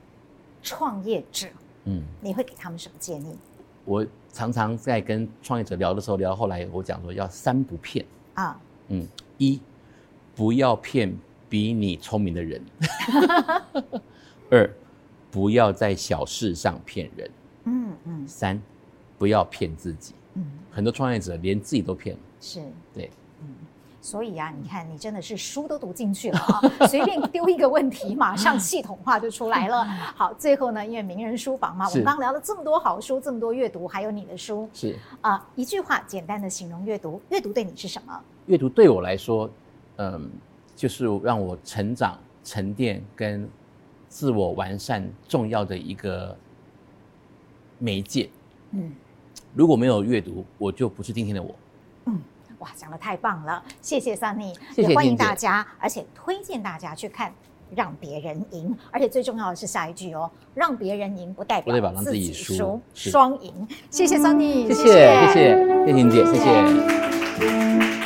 创业者，嗯，你会给他们什么建议？我常常在跟创业者聊的时候，聊到后来我讲说要3不骗啊。嗯，1，不要骗比你聪明的人。2，不要在小事上骗人。嗯嗯。3，不要骗自己。嗯，很多创业者连自己都骗了。是，对，嗯。所以啊，你看，你真的是书都读进去了啊，随便丢一个问题，马上系统化就出来了。好，最后呢，因为名人书房嘛，我们刚聊了这么多好书，这么多阅读，还有你的书，是啊，一句话简单的形容阅读，阅读对你是什么？阅读对我来说，就是让我成长、沉淀跟自我完善重要的一个媒介。嗯，如果没有阅读，我就不是今天的我。嗯。哇，讲得太棒了，谢谢桑尼，也欢迎大家，而且推荐大家去看《让别人赢》，而且最重要的是下一句哦，让别人赢不代表自己输，双赢。谢谢桑尼，谢谢，谢谢燕婷姐，谢谢。